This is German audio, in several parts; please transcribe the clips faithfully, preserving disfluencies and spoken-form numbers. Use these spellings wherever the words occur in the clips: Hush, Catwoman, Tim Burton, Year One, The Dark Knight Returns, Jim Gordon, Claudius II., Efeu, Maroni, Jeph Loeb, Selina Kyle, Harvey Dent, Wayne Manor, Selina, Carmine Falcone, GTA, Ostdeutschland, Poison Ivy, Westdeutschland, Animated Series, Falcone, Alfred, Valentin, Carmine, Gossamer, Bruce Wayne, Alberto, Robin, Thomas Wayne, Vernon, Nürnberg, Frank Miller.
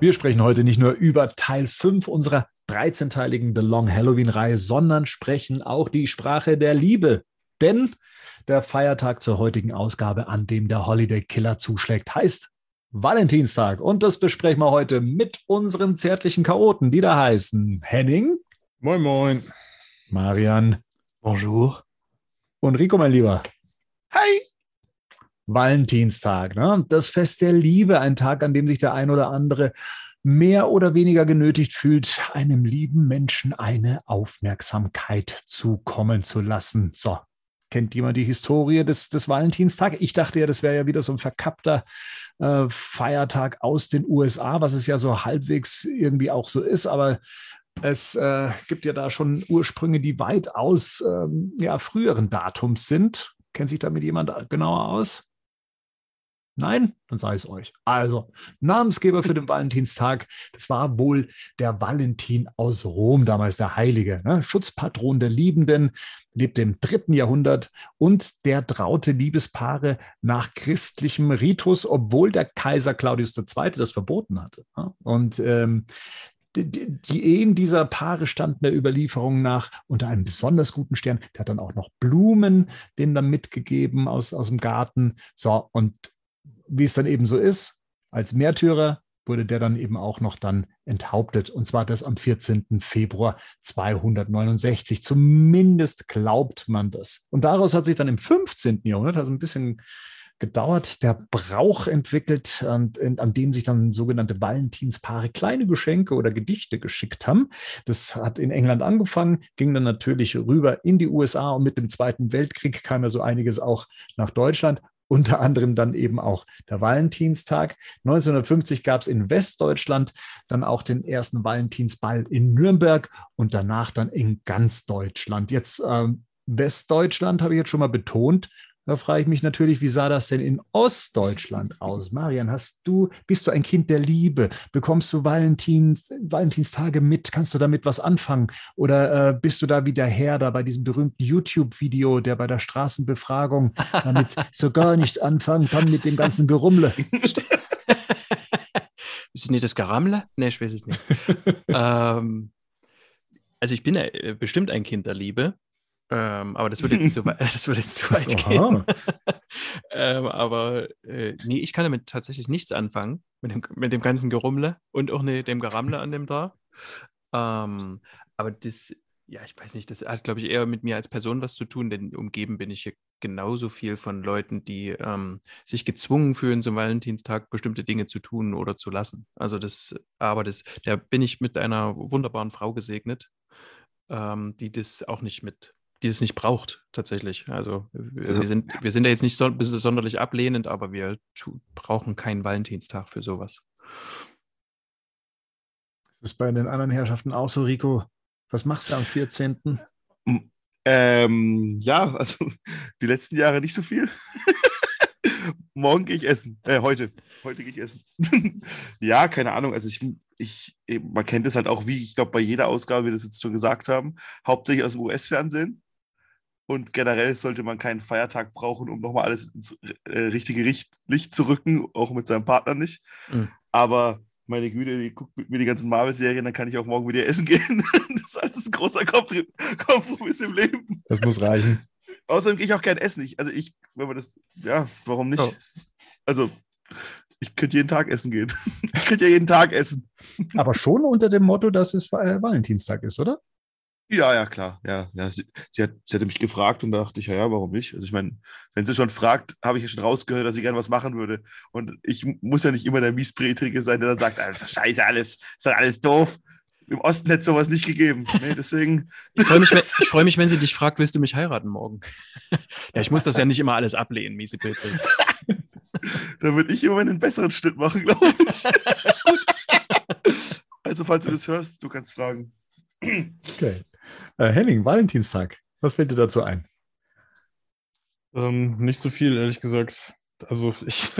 Wir sprechen heute nicht nur über Teil fünf unserer dreizehnteiligen The Long Halloween-Reihe, sondern sprechen auch die Sprache der Liebe. Denn der Feiertag zur heutigen Ausgabe, an dem der Holiday Killer zuschlägt, heißt Valentinstag. Und das besprechen wir heute mit unseren zärtlichen Chaoten, die da heißen Henning. Moin, moin. Marian. Bonjour. Und Rico, mein Lieber. Hi. Valentinstag, ne? Das Fest der Liebe, ein Tag, an dem sich der ein oder andere mehr oder weniger genötigt fühlt, einem lieben Menschen eine Aufmerksamkeit zukommen zu lassen. So, kennt jemand die Historie des, des Valentinstag? Ich dachte ja, das wäre ja wieder so ein verkappter äh, Feiertag aus den U S A, was es ja so halbwegs irgendwie auch so ist, aber es äh, gibt ja da schon Ursprünge, die weitaus ähm, ja, früheren Datums sind. Kennt sich damit jemand genauer aus? Nein? Dann sage ich es euch. Also, Namensgeber für den Valentinstag, das war wohl der Valentin aus Rom, damals der Heilige, ne? Schutzpatron der Liebenden, lebte im dritten Jahrhundert und der traute Liebespaare nach christlichem Ritus, obwohl der Kaiser Claudius der Zweite das verboten hatte. Ne? Und ähm, die Ehen dieser Paare standen der Überlieferung nach unter einem besonders guten Stern. Der hat dann auch noch Blumen denen dann mitgegeben aus, aus dem Garten. So, und wie es dann eben so ist, als Märtyrer wurde der dann eben auch noch dann enthauptet. Und zwar das am vierzehnten Februar zweihundertneunundsechzig. Zumindest glaubt man das. Und daraus hat sich dann im fünfzehnten Jahrhundert, also ein bisschen gedauert, der Brauch entwickelt, an, an dem sich dann sogenannte Valentinspaare kleine Geschenke oder Gedichte geschickt haben. Das hat in England angefangen, ging dann natürlich rüber in die U S A und mit dem Zweiten Weltkrieg kam ja so einiges auch nach Deutschland, unter anderem dann eben auch der Valentinstag. neunzehnhundertfünfzig gab es in Westdeutschland dann auch den ersten Valentinsball in Nürnberg und danach dann in ganz Deutschland. Jetzt äh, Westdeutschland habe ich jetzt schon mal betont. Da frage ich mich natürlich, wie sah das denn in Ostdeutschland aus? Marian, hast du, bist du ein Kind der Liebe? Bekommst du Valentins, Valentinstage mit? Kannst du damit was anfangen? Oder äh, bist du da wie der Herder bei diesem berühmten YouTube-Video, der bei der Straßenbefragung damit so gar nichts anfangen kann mit dem ganzen Gerummle? Ist es nicht das Gerammle? Nee, ich weiß es nicht. ähm, also ich bin äh, bestimmt ein Kind der Liebe. Ähm, aber das würde jetzt zu weit, das würde jetzt zu weit gehen. ähm, aber äh, nee, ich kann damit tatsächlich nichts anfangen, mit dem, mit dem ganzen Gerummle und auch ne, dem Gerammle an dem Tag. Ähm, aber das, ja, ich weiß nicht, das hat, glaube ich, eher mit mir als Person was zu tun, denn umgeben bin ich hier genauso viel von Leuten, die ähm, sich gezwungen fühlen, zum Valentinstag bestimmte Dinge zu tun oder zu lassen. Also das, aber das, da bin ich mit einer wunderbaren Frau gesegnet, ähm, die das auch nicht mit die es nicht braucht, tatsächlich. Also wir, also, wir sind wir sind ja jetzt nicht so, sonderlich ablehnend, aber wir tu, brauchen keinen Valentinstag für sowas. Das ist bei den anderen Herrschaften auch so, Rico. Was machst du am vierzehnten? Ähm, ja, also die letzten Jahre nicht so viel. Morgen gehe ich essen. Äh, heute. Heute gehe ich essen. Ja, keine Ahnung. Also ich, ich, man kennt es halt auch, wie ich glaube, bei jeder Ausgabe, wie wir das jetzt schon gesagt haben, hauptsächlich aus dem U S-Fernsehen. Und generell sollte man keinen Feiertag brauchen, um nochmal alles ins äh, richtige Richt- Licht zu rücken, auch mit seinem Partner nicht. Mhm. Aber meine Güte, die guckt mit mir die ganzen Marvel-Serien, dann kann ich auch morgen mit ihr essen gehen. Das ist alles ein großer Kompromiss im Leben. Das muss reichen. Außerdem gehe ich auch gern essen. Ich, also ich, wenn man das, ja, warum nicht? Oh. Also, ich könnte jeden Tag essen gehen. Ich könnte ja jeden Tag essen. Aber schon unter dem Motto, dass es äh, Valentinstag ist, oder? Ja, ja, klar. Ja, ja. Sie, sie, hat, sie hatte mich gefragt und da dachte ich, ja, ja, warum nicht? Also ich meine, wenn sie schon fragt, habe ich ja schon rausgehört, dass sie gern was machen würde. Und ich muss ja nicht immer der Miesbretrige sein, der dann sagt, also, scheiße, alles, ist doch alles doof. Im Osten hätte es sowas nicht gegeben. Nee, deswegen. Ich freue mich, freu mich, wenn sie dich fragt, willst du mich heiraten morgen? Ja, ich muss das ja nicht immer alles ablehnen, miese Pilze. Da würde ich immer einen besseren Schnitt machen, glaube ich. Also, falls du das hörst, du kannst fragen. Okay. Äh, Henning, Valentinstag. Was fällt dir dazu ein? Ähm, nicht so viel, ehrlich gesagt. Also, ich,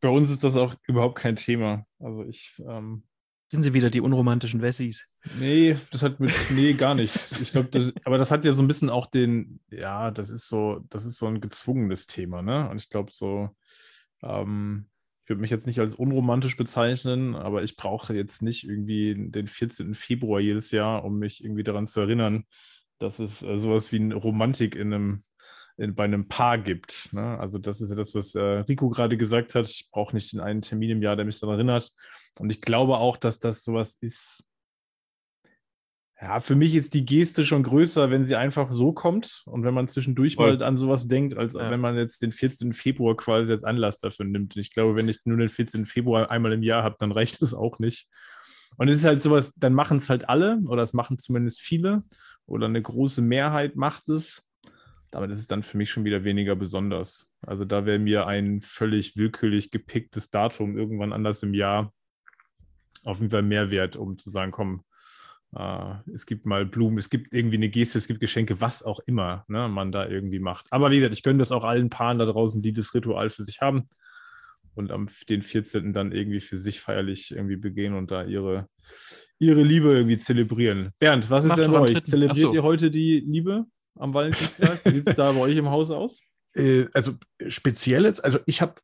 bei uns ist das auch überhaupt kein Thema. Also, ich. Ähm, Sind sie wieder die unromantischen Wessis? Nee, das hat mit, nee, gar nichts. Ich glaube, aber das hat ja so ein bisschen auch den, ja, das ist so, das ist so ein gezwungenes Thema, ne? Und ich glaube so, ähm, Ich würde mich jetzt nicht als unromantisch bezeichnen, aber ich brauche jetzt nicht irgendwie den vierzehnten Februar jedes Jahr, um mich irgendwie daran zu erinnern, dass es äh, sowas wie eine Romantik in einem, in, bei einem Paar gibt. Ne? Also das ist ja das, was äh, Rico gerade gesagt hat. Ich brauche nicht den einen Termin im Jahr, der mich daran erinnert. Und ich glaube auch, dass das sowas ist. Ja, für mich ist die Geste schon größer, wenn sie einfach so kommt und wenn man zwischendurch mal an sowas denkt, als ja. wenn man jetzt den vierzehnten Februar quasi als Anlass dafür nimmt. Und ich glaube, wenn ich nur den vierzehnten Februar einmal im Jahr habe, dann reicht es auch nicht. Und es ist halt sowas, dann machen es halt alle oder es machen zumindest viele oder eine große Mehrheit macht es. Damit ist es dann für mich schon wieder weniger besonders. Also da wäre mir ein völlig willkürlich gepicktes Datum irgendwann anders im Jahr auf jeden Fall mehr wert, um zu sagen, komm, Uh, es gibt mal Blumen, es gibt irgendwie eine Geste, es gibt Geschenke, was auch immer, ne, man da irgendwie macht. Aber wie gesagt, ich gönne das auch allen Paaren da draußen, die das Ritual für sich haben und am den vierzehnten dann irgendwie für sich feierlich irgendwie begehen und da ihre, ihre Liebe irgendwie zelebrieren. Bernd, was ist Macht denn bei euch? Zelebriert so. Ihr heute die Liebe am Valentinstag? Wie sieht es da bei euch im Haus aus? Äh, also speziell jetzt, also ich habe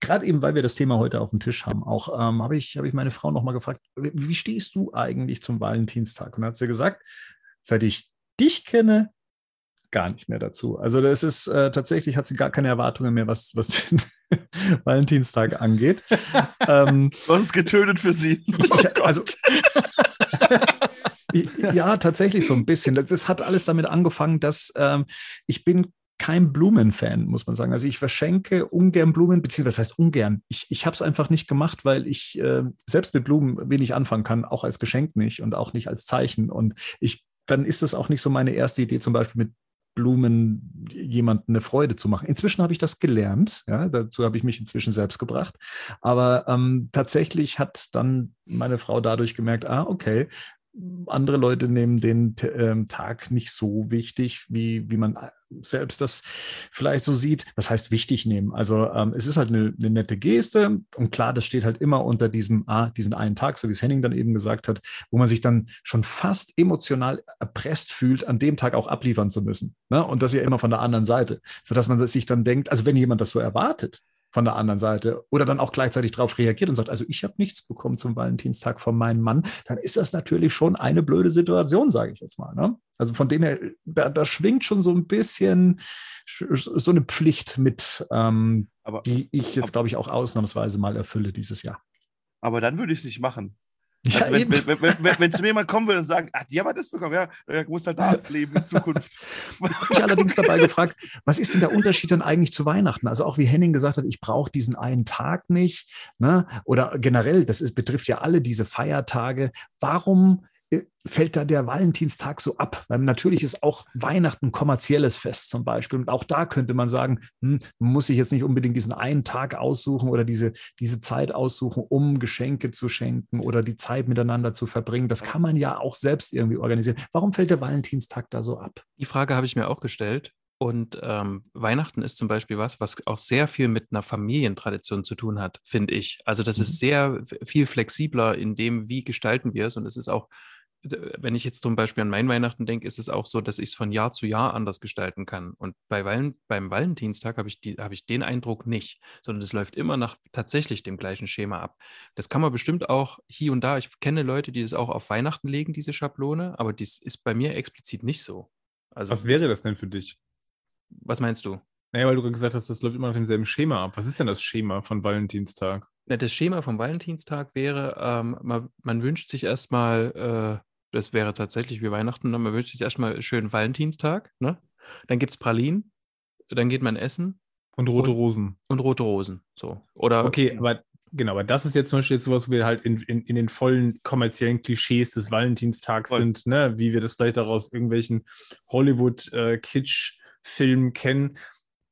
gerade eben, weil wir das Thema heute auf dem Tisch haben, auch ähm, habe ich, hab ich meine Frau nochmal gefragt, wie stehst du eigentlich zum Valentinstag? Und dann hat sie gesagt, seit ich dich kenne, gar nicht mehr dazu. Also das ist äh, tatsächlich, hat sie gar keine Erwartungen mehr, was, was den Valentinstag angeht. ähm, du hast es getötet für sie. Ich, oh Gott. Also, ja, tatsächlich so ein bisschen. Das hat alles damit angefangen, dass ähm, ich bin kein Blumenfan, muss man sagen. Also ich verschenke ungern Blumen, beziehungsweise das heißt ungern. Ich, ich habe es einfach nicht gemacht, weil ich äh, selbst mit Blumen wenig anfangen kann, auch als Geschenk nicht und auch nicht als Zeichen. Und ich, dann ist das auch nicht so meine erste Idee, zum Beispiel mit Blumen jemandem eine Freude zu machen. Inzwischen habe ich das gelernt. Ja, dazu habe ich mich inzwischen selbst gebracht. Aber ähm, tatsächlich hat dann meine Frau dadurch gemerkt, ah, okay, andere Leute nehmen den äh, Tag nicht so wichtig, wie, wie man selbst das vielleicht so sieht. Das heißt, wichtig nehmen. Also ähm, es ist halt eine, eine nette Geste. Und klar, das steht halt immer unter diesem, ah, diesen einen Tag, so wie es Henning dann eben gesagt hat, wo man sich dann schon fast emotional erpresst fühlt, an dem Tag auch abliefern zu müssen. Ne? Und das ja immer von der anderen Seite. Sodass man sich dann denkt, also wenn jemand das so erwartet, von der anderen Seite oder dann auch gleichzeitig darauf reagiert und sagt, also ich habe nichts bekommen zum Valentinstag von meinem Mann, dann ist das natürlich schon eine blöde Situation, sage ich jetzt mal. Ne? Also von dem her, da, da schwingt schon so ein bisschen so eine Pflicht mit, ähm, aber, die ich jetzt, glaube ich, auch ausnahmsweise mal erfülle dieses Jahr. Aber dann würde ich es nicht machen. Ja, also wenn, wenn, wenn, wenn, wenn zu mir jemand kommen würde und sagen, ach, die haben das bekommen, ja, ich muss halt da leben in Zukunft. Ich habe mich allerdings dabei gefragt, was ist denn der Unterschied dann eigentlich zu Weihnachten? Also auch wie Henning gesagt hat, ich brauche diesen einen Tag nicht, ne? Oder generell, das ist, betrifft ja alle diese Feiertage. Warum fällt da der Valentinstag so ab? Weil natürlich ist auch Weihnachten ein kommerzielles Fest zum Beispiel. Und auch da könnte man sagen, hm, man muss sich jetzt nicht unbedingt diesen einen Tag aussuchen oder diese, diese Zeit aussuchen, um Geschenke zu schenken oder die Zeit miteinander zu verbringen. Das kann man ja auch selbst irgendwie organisieren. Warum fällt der Valentinstag da so ab? Die Frage habe ich mir auch gestellt. Und ähm, Weihnachten ist zum Beispiel was, was auch sehr viel mit einer Familientradition zu tun hat, finde ich. Also das mhm. ist sehr viel flexibler in dem, wie gestalten wir es. Und es ist auch, wenn ich jetzt zum Beispiel an mein Weihnachten denke, ist es auch so, dass ich es von Jahr zu Jahr anders gestalten kann. Und bei Val- beim Valentinstag habe ich, die, habe ich den Eindruck nicht, sondern es läuft immer nach tatsächlich dem gleichen Schema ab. Das kann man bestimmt auch hier und da. Ich kenne Leute, die das auch auf Weihnachten legen, diese Schablone, aber das ist bei mir explizit nicht so. Also, was wäre das denn für dich? Was meinst du? Naja, weil du gerade gesagt hast, das läuft immer nach demselben Schema ab. Was ist denn das Schema von Valentinstag? Na, das Schema vom Valentinstag wäre, ähm, man, man wünscht sich erstmal, äh, das wäre tatsächlich wie Weihnachten, man wünscht sich erstmal einen schönen Valentinstag, ne? Dann gibt es Pralinen, dann geht man essen. Und rote und, Rosen. Und rote Rosen, so. Oder, okay, aber genau, aber das ist jetzt zum Beispiel jetzt sowas, wo wir halt in, in, in den vollen kommerziellen Klischees des Valentinstags voll. Sind, ne? Wie wir das vielleicht daraus irgendwelchen Hollywood-Kitsch- Film kennen,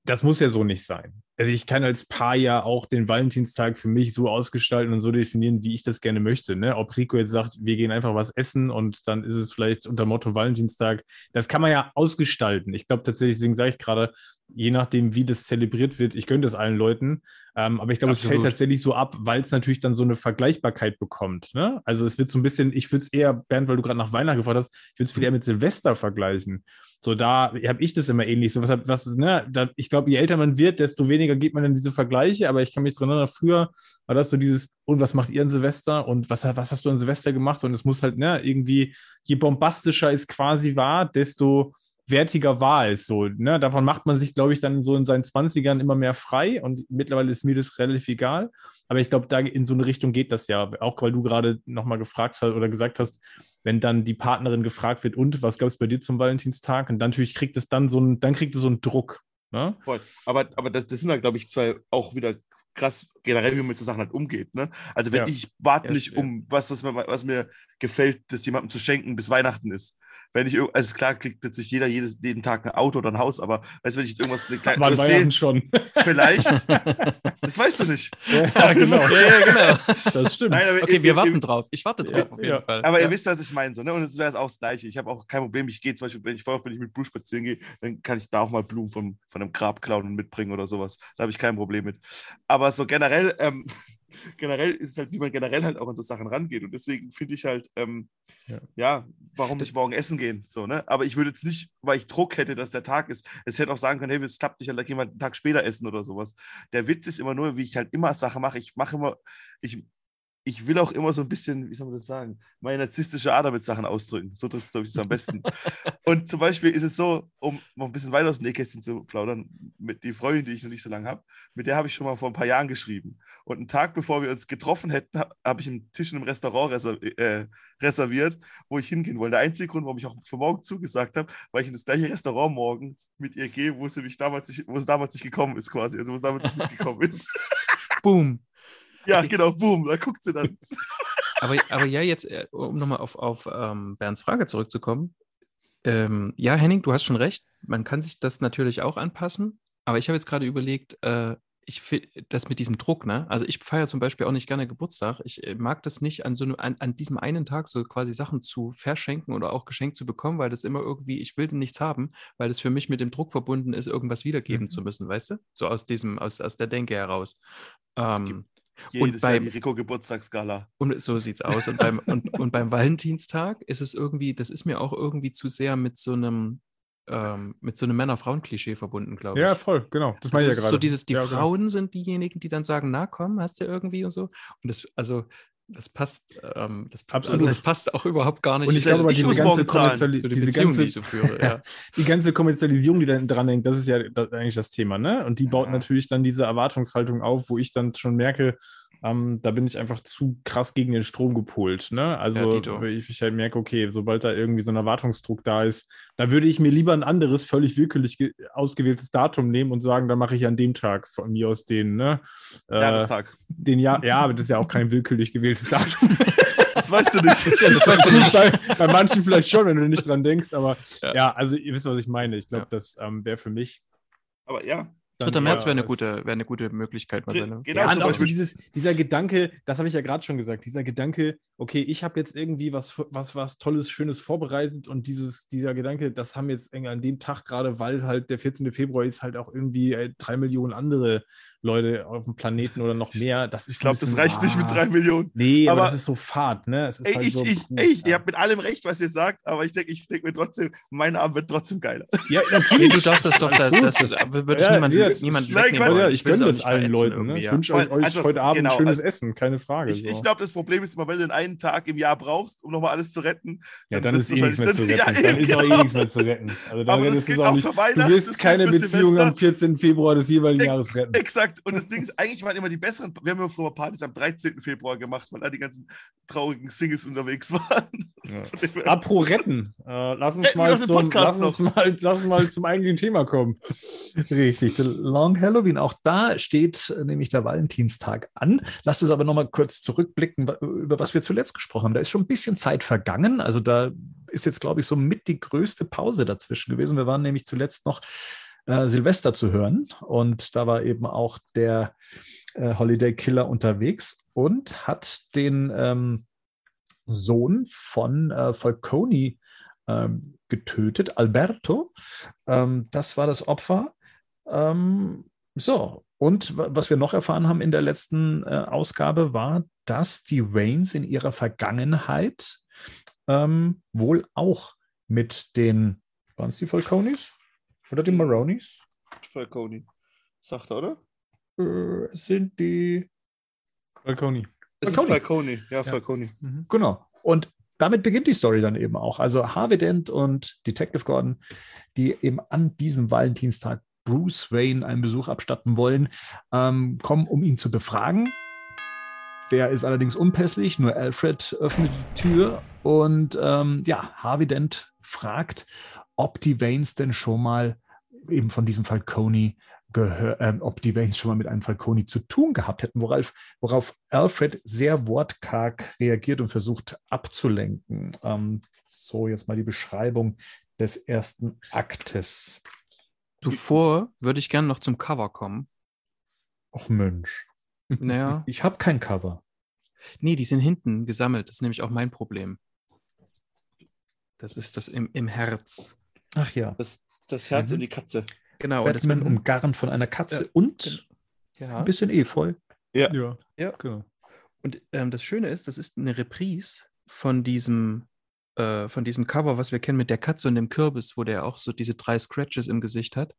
das muss ja so nicht sein. Also ich kann als Paar ja auch den Valentinstag für mich so ausgestalten und so definieren, wie ich das gerne möchte. Ne? Ob Rico jetzt sagt, wir gehen einfach was essen und dann ist es vielleicht unter Motto Valentinstag. Das kann man ja ausgestalten. Ich glaube tatsächlich, deswegen sage ich gerade, je nachdem, wie das zelebriert wird, ich gönne das allen Leuten, Ähm, aber ich glaube, Absolut. Es fällt tatsächlich so ab, weil es natürlich dann so eine Vergleichbarkeit bekommt. Ne? Also es wird so ein bisschen, ich würde es eher, Bernd, weil du gerade nach Weihnachten gefragt hast, ich würde es viel eher mit Silvester vergleichen. So, da habe ich das immer ähnlich. So, was, was, ne? da, ich glaube, je älter man wird, desto weniger geht man in diese Vergleiche. Aber ich kann mich dran erinnern, früher war das so dieses, und was macht ihr an Silvester? Und was, was hast du an Silvester gemacht? Und es muss halt, ne, irgendwie, je bombastischer es quasi war, desto wertiger war es so. Ne? Davon macht man sich, glaube ich, dann so in seinen zwanzigern immer mehr frei und mittlerweile ist mir das relativ egal. Aber ich glaube, da in so eine Richtung geht das ja. Auch weil du gerade nochmal gefragt hast oder gesagt hast, wenn dann die Partnerin gefragt wird, und was gab es bei dir zum Valentinstag? Und dann natürlich kriegt es dann so einen, dann kriegt es so einen Druck. Ne? Voll. Aber, aber das, das sind ja, glaube ich, zwei auch wieder krass generell, wie man mit so Sachen halt umgeht. Ne? Also wenn ja. ich warte ja, nicht ja. um was, was mir, was mir gefällt, das jemandem zu schenken, bis Weihnachten ist. Wenn ich, also klar kriegt jetzt nicht jeder jedes, jeden Tag ein Auto oder ein Haus, aber weißt du, wenn ich jetzt irgendwas eine sehe, schon. Vielleicht, das weißt du nicht. Ja, genau. Ja, ja, genau. Das stimmt. Nein, okay, ich, wir ich, warten ich, drauf. Ich warte drauf ja, auf jeden ja. Fall. Aber ja. ihr wisst, was ich meine. So, ne? Und es wäre auch das Gleiche. Ich habe auch kein Problem. Ich gehe zum Beispiel, wenn ich vorher, wenn ich mit Blue spazieren gehe, dann kann ich da auch mal Blumen von, von einem Grab klauen und mitbringen oder sowas. Da habe ich kein Problem mit. Aber so generell, ähm, generell ist es halt, wie man generell halt auch an so Sachen rangeht. Und deswegen finde ich halt, ähm, ja. ja, warum nicht morgen essen gehen? So, ne? Aber ich würde jetzt nicht, weil ich Druck hätte, dass der Tag ist. Es hätte auch sagen können, hey, es klappt nicht, dann gehen wir einen Tag später essen oder sowas. Der Witz ist immer nur, wie ich halt immer Sachen mache. Ich mache immer, ich, ich will auch immer so ein bisschen, wie soll man das sagen, meine narzisstische Ader mit Sachen ausdrücken. So trifft es, glaube ich, das am besten. Und zum Beispiel ist es so, um noch ein bisschen weiter aus dem Nähkästchen zu plaudern, mit die Freundin, die ich noch nicht so lange habe, mit der habe ich schon mal vor ein paar Jahren geschrieben. Und einen Tag, bevor wir uns getroffen hätten, habe hab ich einen Tisch in einem Restaurant reser- äh, reserviert, wo ich hingehen wollte. Der einzige Grund, warum ich auch für morgen zugesagt habe, weil ich in das gleiche Restaurant morgen mit ihr gehe, wo sie mich damals nicht, wo sie damals nicht gekommen ist quasi, also wo sie damals nicht mitgekommen ist. Boom. Ja, genau, boom, da guckt sie dann. Aber, aber ja, jetzt, um nochmal auf, auf ähm, Bernds Frage zurückzukommen. Ähm, ja, Henning, du hast schon recht. Man kann sich das natürlich auch anpassen. Aber ich habe jetzt gerade überlegt, äh, ich das mit diesem Druck, ne? Also ich feiere zum Beispiel auch nicht gerne Geburtstag. Ich mag das nicht, an so einem, an, an diesem einen Tag so quasi Sachen zu verschenken oder auch geschenkt zu bekommen, weil das immer irgendwie, ich will nichts haben, weil das für mich mit dem Druck verbunden ist, irgendwas wiedergeben mhm. zu müssen, weißt du? So aus diesem, aus, aus der Denke heraus. Ähm, Jedes und beim, Jahr die Rico-Geburtstagsgala. Und so sieht's aus. Und beim, und, und beim Valentinstag ist es irgendwie, das ist mir auch irgendwie zu sehr mit so einem, ähm, mit so einem Männer-Frauen-Klischee verbunden, glaube ich. Ja, voll, genau. Das meine ich ja gerade. So dieses, die ja, Frauen genau. sind diejenigen, die dann sagen, na komm, hast du irgendwie und so. Und das, also, das passt, ähm, das, also das passt auch überhaupt gar nicht. Und ich, ich glaube, diese ganze, Kommerziali- so die diese ganze die, ich so führe, ja. die ganze Kommerzialisierung, die da dran hängt, das ist ja das, eigentlich das Thema, ne? Und die ja. baut natürlich dann diese Erwartungshaltung auf, wo ich dann schon merke, ähm, da bin ich einfach zu krass gegen den Strom gepolt, ne? Also ja, ich, ich halt merke, okay, sobald da irgendwie so ein Erwartungsdruck da ist, da würde ich mir lieber ein anderes, völlig willkürlich ge- ausgewähltes Datum nehmen und sagen, dann mache ich an dem Tag von mir aus den, ne? Äh, Jahrestag. Den Jahr, ja, aber das ist ja auch kein willkürlich gewählt. Datum. Das weißt du nicht. Ja, das weißt du nicht. Bei, bei manchen vielleicht schon, wenn du nicht dran denkst, aber ja, ja also ihr wisst, was ich meine. Ich glaube, ja. das ähm, wäre für mich. Aber ja. dritter März wäre eine, wär eine gute Möglichkeit. Mal Dr- genau, ja, und auch so dieses, dieser Gedanke, das habe ich ja gerade schon gesagt, dieser Gedanke, okay, ich habe jetzt irgendwie was, was, was Tolles, Schönes vorbereitet und dieses, dieser Gedanke, das haben jetzt an dem Tag gerade, weil halt der vierzehnter Februar ist, halt auch irgendwie äh, drei Millionen andere Leute auf dem Planeten oder noch mehr. Das ist ich glaube, das reicht ah, nicht mit drei Millionen. Nee, aber, aber das ist so fad, ne? Es ist ey, halt ich, so, ich, ey, ja. ihr habt mit allem recht, was ihr sagt, aber ich denke ich denk mir trotzdem, mein Abend wird trotzdem geiler. Ja, natürlich. Du darfst das doch, das, das, das würde ja, niemand, ja, niemand ja, wegnehmen. Ich, ja, ich, ich gönne das allen Leuten. Ne? Ich ja. wünsche euch also, heute Abend genau, schönes also, Essen, keine Frage. Ich, so. ich glaube, das Problem ist immer, wenn du einen Tag im Jahr brauchst, um nochmal alles zu retten. Ja, dann, dann ist eh nichts mehr zu retten. Dann ist auch eh nichts mehr zu retten. Also dann ist es auch nicht. Du wirst keine Beziehung am vierzehnter Februar des jeweiligen Jahres retten. Exakt. Und das Ding ist, eigentlich waren immer die besseren, wir haben immer früher Partys am dreizehnter Februar gemacht, weil da die ganzen traurigen Singles unterwegs waren. Ja. Apropos retten, äh, lass uns retten mal zum, lass uns mal, lass uns mal zum eigentlichen Thema kommen. Richtig, The Long Halloween, auch da steht nämlich der Valentinstag an. Lasst uns aber nochmal kurz zurückblicken, über was wir zuletzt gesprochen haben. Da ist schon ein bisschen Zeit vergangen, also da ist jetzt, glaube ich, so mit die größte Pause dazwischen gewesen. Wir waren nämlich zuletzt noch Äh, Silvester zu hören und da war eben auch der äh, Holiday Killer unterwegs und hat den ähm, Sohn von äh, Falcone ähm, getötet, Alberto. Ähm, das war das Opfer. Ähm, so, Und was wir noch erfahren haben in der letzten äh, Ausgabe war, dass die Waynes in ihrer Vergangenheit ähm, wohl auch mit den, waren es die Falconis oder die Maronis? Falcone, sagt er, oder? Äh, sind die Falcone. Es ist Falcone, ja, Falcone. Ja. Mhm. Genau. Und damit beginnt die Story dann eben auch. Also Harvey Dent und Detective Gordon, die eben an diesem Valentinstag Bruce Wayne einen Besuch abstatten wollen, ähm, kommen, um ihn zu befragen. Der ist allerdings unpässlich, nur Alfred öffnet die Tür und ähm, ja, Harvey Dent fragt, ob die Waynes denn schon mal eben von diesem Falcone gehört, äh, ob die Waynes schon mal mit einem Falcone zu tun gehabt hätten, worauf, worauf Alfred sehr wortkarg reagiert und versucht abzulenken. Ähm, so, jetzt mal die Beschreibung des ersten Aktes. Zuvor würde ich gerne noch zum Cover kommen. Ach Mensch. Naja. Ich habe kein Cover. Nee, die sind hinten gesammelt. Das ist nämlich auch mein Problem. Das ist das im, im Herz. Ach ja. Das, das Herz mhm. und die Katze. Genau. Batman das umgarnt von einer Katze ja. und ja. ein bisschen Efeu. Ja. Ja, ja. Genau. Und ähm, das Schöne ist, das ist eine Reprise von diesem... von diesem Cover, was wir kennen mit der Katze und dem Kürbis, wo der auch so diese drei Scratches im Gesicht hat.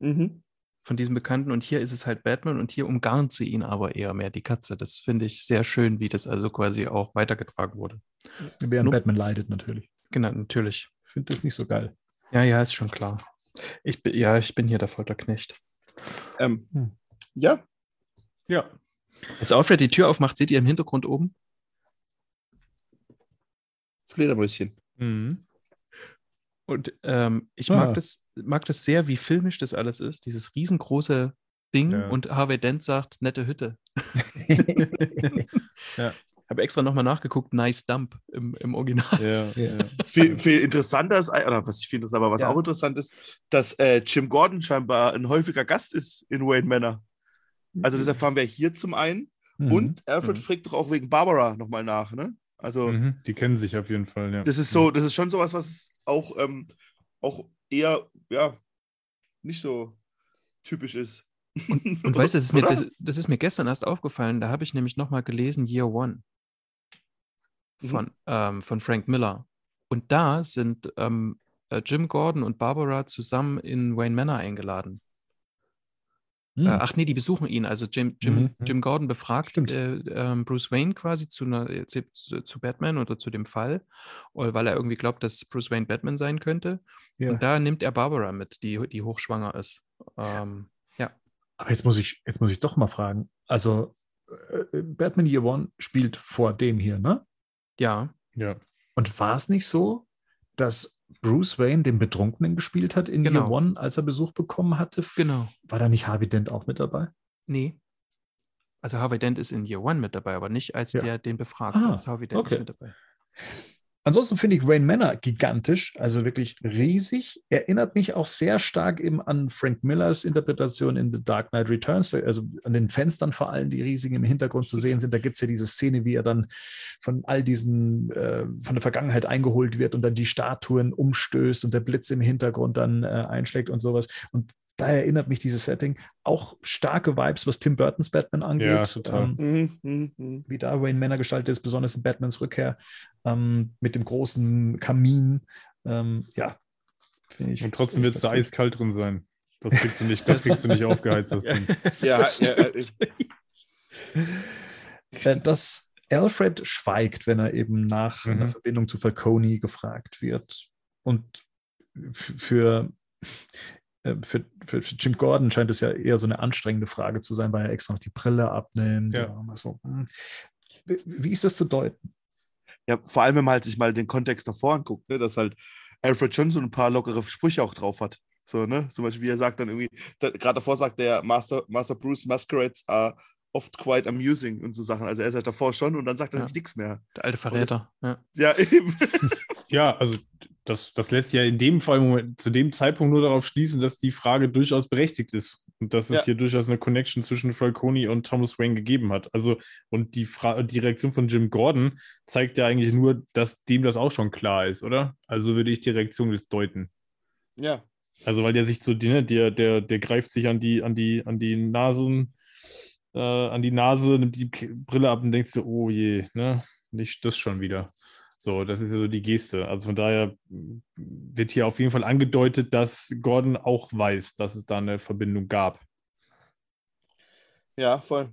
Mhm. Von diesem Bekannten. Und hier ist es halt Batman und hier umgarnt sie ihn aber eher mehr, die Katze. Das finde ich sehr schön, wie das also quasi auch weitergetragen wurde. Während Nur, Batman leidet natürlich. Genau, natürlich. Ich finde das nicht so geil. Ja, ja, ist schon klar. Ich bin, ja, ich bin hier der Folterknecht. Ähm, hm. Ja. Ja. Als Alfred die Tür aufmacht, seht ihr im Hintergrund oben? Fledermäuschen. Mhm. Und ähm, ich ah. mag, das, mag das sehr, wie filmisch das alles ist, dieses riesengroße Ding ja. und Harvey Dent sagt, nette Hütte. ja. Habe extra nochmal nachgeguckt, nice dump im, im Original. Ja, ja. viel, viel interessanter ist, oder was ich finde, aber was ja. auch interessant ist, dass äh, Jim Gordon scheinbar ein häufiger Gast ist in Wayne Manor. Also das erfahren wir hier zum einen mhm. und Alfred mhm. fragt doch auch wegen Barbara nochmal nach, ne? Also, mhm, die kennen sich auf jeden Fall, ja. Das ist so, das ist schon sowas, was auch, ähm, auch eher, ja, nicht so typisch ist. Und, und weißt du, das, das, das ist mir gestern erst aufgefallen, da habe ich nämlich nochmal gelesen, Year One von, mhm. ähm, von Frank Miller. Und da sind ähm, Jim Gordon und Barbara zusammen in Wayne Manor eingeladen. Mhm. Ach nee, die besuchen ihn. Also Jim, Jim, mhm. Jim Gordon befragt äh, ähm, Bruce Wayne quasi zu, einer, zu, zu Batman oder zu dem Fall, weil er irgendwie glaubt, dass Bruce Wayne Batman sein könnte. Ja. Und da nimmt er Barbara mit, die, die hochschwanger ist. Ähm, ja. Aber jetzt muss ich, jetzt muss ich doch mal fragen. Also äh, Batman Year One spielt vor dem hier, ne? Ja. ja. Und war es nicht so, dass Bruce Wayne den Betrunkenen gespielt hat in genau. Year One, als er Besuch bekommen hatte. Genau. War da nicht Harvey Dent auch mit dabei? Nee. Also Harvey Dent ist in Year One mit dabei, aber nicht als ja. der den befragt. Ah, also Harvey Dent okay. ist mit dabei. Ansonsten finde ich Wayne Manor gigantisch, also wirklich riesig. Erinnert mich auch sehr stark eben an Frank Millers Interpretation in The Dark Knight Returns, also an den Fenstern vor allem, die riesigen im Hintergrund zu sehen sind. Da gibt es ja diese Szene, wie er dann von all diesen, äh, von der Vergangenheit eingeholt wird und dann die Statuen umstößt und der Blitz im Hintergrund dann äh, einschlägt und sowas. Und da erinnert mich dieses Setting. Auch starke Vibes, was Tim Burtons Batman angeht. Ja, total. Ähm, mhm, mh. Wie da Wayne Manor gestaltet ist, besonders in Batmans Rückkehr ähm, mit dem großen Kamin. Ähm, ja. Ich, und trotzdem wird es da gut. eiskalt drin sein. Das kriegst du nicht, das kriegst du nicht aufgeheizt, das Ding. Ja, das ja, ja, ich... äh, Dass Alfred schweigt, wenn er eben nach mhm. einer Verbindung zu Falcone gefragt wird. Und f- für... Für, für Jim Gordon scheint es ja eher so eine anstrengende Frage zu sein, weil er extra noch die Brille abnimmt. Ja. Ja, so. Wie ist das zu deuten? Ja, vor allem, wenn man halt sich mal den Kontext davor anguckt, ne, dass halt Alfred schon so ein paar lockere Sprüche auch drauf hat. So, ne? Zum Beispiel, wie er sagt dann irgendwie, da, gerade davor sagt der Master, Master Bruce Masquerades are oft quite amusing und so Sachen. Also er ist halt davor schon und dann sagt er ja. nichts mehr. Der alte Verräter. Jetzt, ja. ja, eben. Ja, also Das, das lässt ja in dem Fall Moment, zu dem Zeitpunkt nur darauf schließen, dass die Frage durchaus berechtigt ist und dass es ja. hier durchaus eine Connection zwischen Falcone und Thomas Wayne gegeben hat. Also und die, Fra- die Reaktion von Jim Gordon zeigt ja eigentlich nur, dass dem das auch schon klar ist, oder? Also würde ich die Reaktion jetzt deuten. Ja. Also weil der sich so, ne, der, der, der greift sich an die, an die, an die Nasen, äh, an die Nase, nimmt die Brille ab und denkst du, oh je, ne, nicht das schon wieder. So, das ist ja so die Geste. Also von daher wird hier auf jeden Fall angedeutet, dass Gordon auch weiß, dass es da eine Verbindung gab. Ja, voll.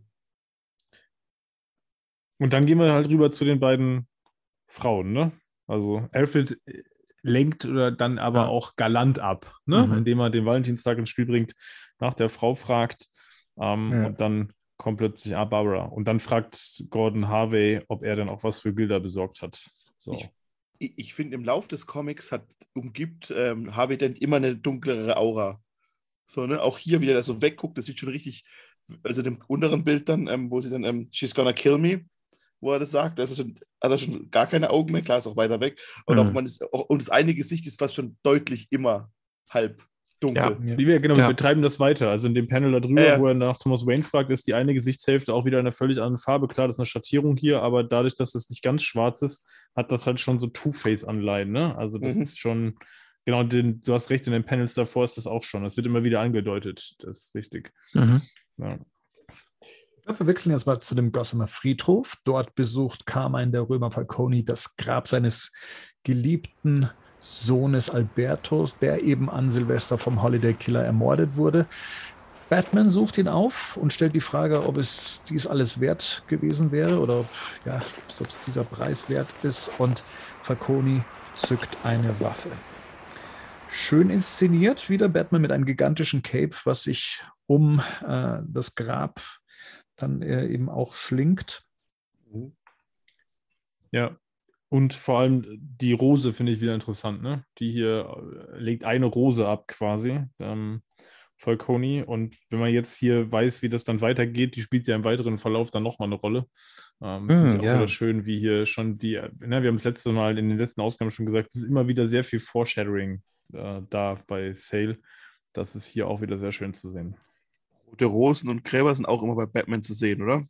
Und dann gehen wir halt rüber zu den beiden Frauen, ne? Also Alfred lenkt oder dann aber ja. auch galant ab, ne? Mhm. Indem er den Valentinstag ins Spiel bringt, nach der Frau fragt ähm, ja. und dann kommt plötzlich ah, Barbara. Und dann fragt Gordon Harvey, ob er dann auch was für Gilda besorgt hat. So. Ich, ich finde, im Lauf des Comics hat umgibt ähm, Harvey Dent immer eine dunklere Aura. So, ne? Auch hier, wie er da so wegguckt, das sieht schon richtig, also dem unteren Bild dann, ähm, wo sie dann, ähm, she's gonna kill me, wo er das sagt, da ist er schon, hat er schon gar keine Augen mehr, klar, ist auch weiter weg. Und, mhm. auch man ist, auch, und das eine Gesicht ist fast schon deutlich immer halb dunkel. Ja, ja. Wir, genau, ja. wir betreiben das weiter. Also in dem Panel da drüber, äh, wo er nach Thomas Wayne fragt, ist die eine Gesichtshälfte auch wieder in einer völlig anderen Farbe. Klar, das ist eine Schattierung hier, aber dadurch, dass es nicht ganz schwarz ist, hat das halt schon so Two-Face-Anleihen. Ne? Also das mhm. ist schon, genau, den, du hast recht, in den Panels davor ist das auch schon. Das wird immer wieder angedeutet. Das ist richtig. Mhm. Ja. Wir wechseln jetzt mal zu dem Gossamer Friedhof. Dort besucht Carmine, der Römer Falcone, das Grab seines geliebten Sohnes Alberto, der eben an Silvester vom Holiday Killer ermordet wurde. Batman sucht ihn auf und stellt die Frage, ob es dies alles wert gewesen wäre oder ob, ja, ob es dieser Preis wert ist. Und Falcone zückt eine Waffe. Schön inszeniert wieder Batman mit einem gigantischen Cape, was sich um äh, das Grab dann eben auch schlingt. Ja, und vor allem die Rose finde ich wieder interessant, ne? Die hier legt eine Rose ab quasi, ähm, Falcone. Und wenn man jetzt hier weiß, wie das dann weitergeht, die spielt ja im weiteren Verlauf dann nochmal eine Rolle. Ähm, mm, finde ich auch ja. wieder schön, wie hier schon die, ne, wir haben das letzte Mal in den letzten Ausgaben schon gesagt, es ist immer wieder sehr viel Foreshadowing äh, da bei Sale. Das ist hier auch wieder sehr schön zu sehen. Rote Rosen und Gräber sind auch immer bei Batman zu sehen, oder?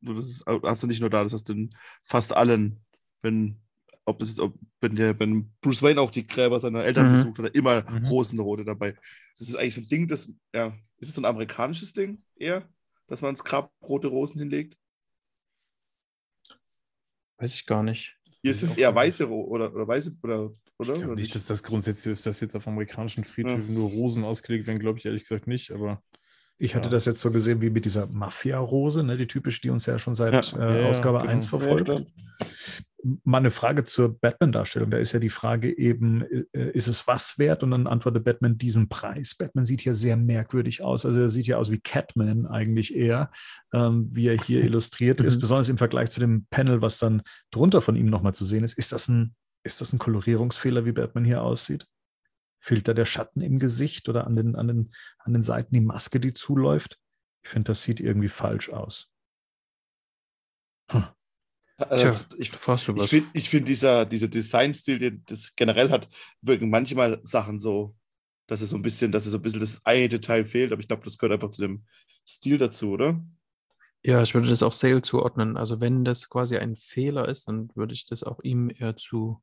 Du, das ist, hast du nicht nur da, das hast du in fast allen. Wenn, ob das jetzt, ob, wenn, der, wenn Bruce Wayne auch die Gräber seiner Eltern mhm. besucht, hat er immer mhm. Rosenrote dabei. Das ist eigentlich so ein Ding, das, ja, ist es so ein amerikanisches Ding eher, dass man ins Grab rote Rosen hinlegt? Weiß ich gar nicht. Hier ist jetzt eher weiße Ro- oder, oder weiße oder. Oder? Ich glaube nicht, dass das grundsätzlich ist, dass jetzt auf amerikanischen Friedhöfen ja. nur Rosen ausgelegt werden, glaube ich ehrlich gesagt nicht, aber. Ich hatte ja. das jetzt so gesehen wie mit dieser Mafia-Rose, ne, die typische, die uns ja schon seit ja, äh, ja, Ausgabe genau. eins verfolgt. Ja, mal eine Frage zur Batman-Darstellung. Da ist ja die Frage eben, äh, ist es was wert? Und dann antwortet Batman diesen Preis. Batman sieht hier sehr merkwürdig aus. Also er sieht ja aus wie Catman eigentlich eher, ähm, wie er hier illustriert ist. Besonders im Vergleich zu dem Panel, was dann drunter von ihm nochmal zu sehen ist. Ist das ein, ist das ein Kolorierungsfehler, wie Batman hier aussieht? Fehlt da der Schatten im Gesicht oder an den, an den, an den Seiten die Maske, die zuläuft? Ich finde, das sieht irgendwie falsch aus. Hm. Tja, ich, ich finde ich find dieser, dieser Designstil, den das generell hat, wirken manchmal Sachen so, dass es so ein bisschen, dass es so ein bisschen das eine Detail fehlt, aber ich glaube, das gehört einfach zu dem Stil dazu, oder? Ja, ich würde das auch Sale zuordnen. Also wenn das quasi ein Fehler ist, dann würde ich das auch ihm eher zu.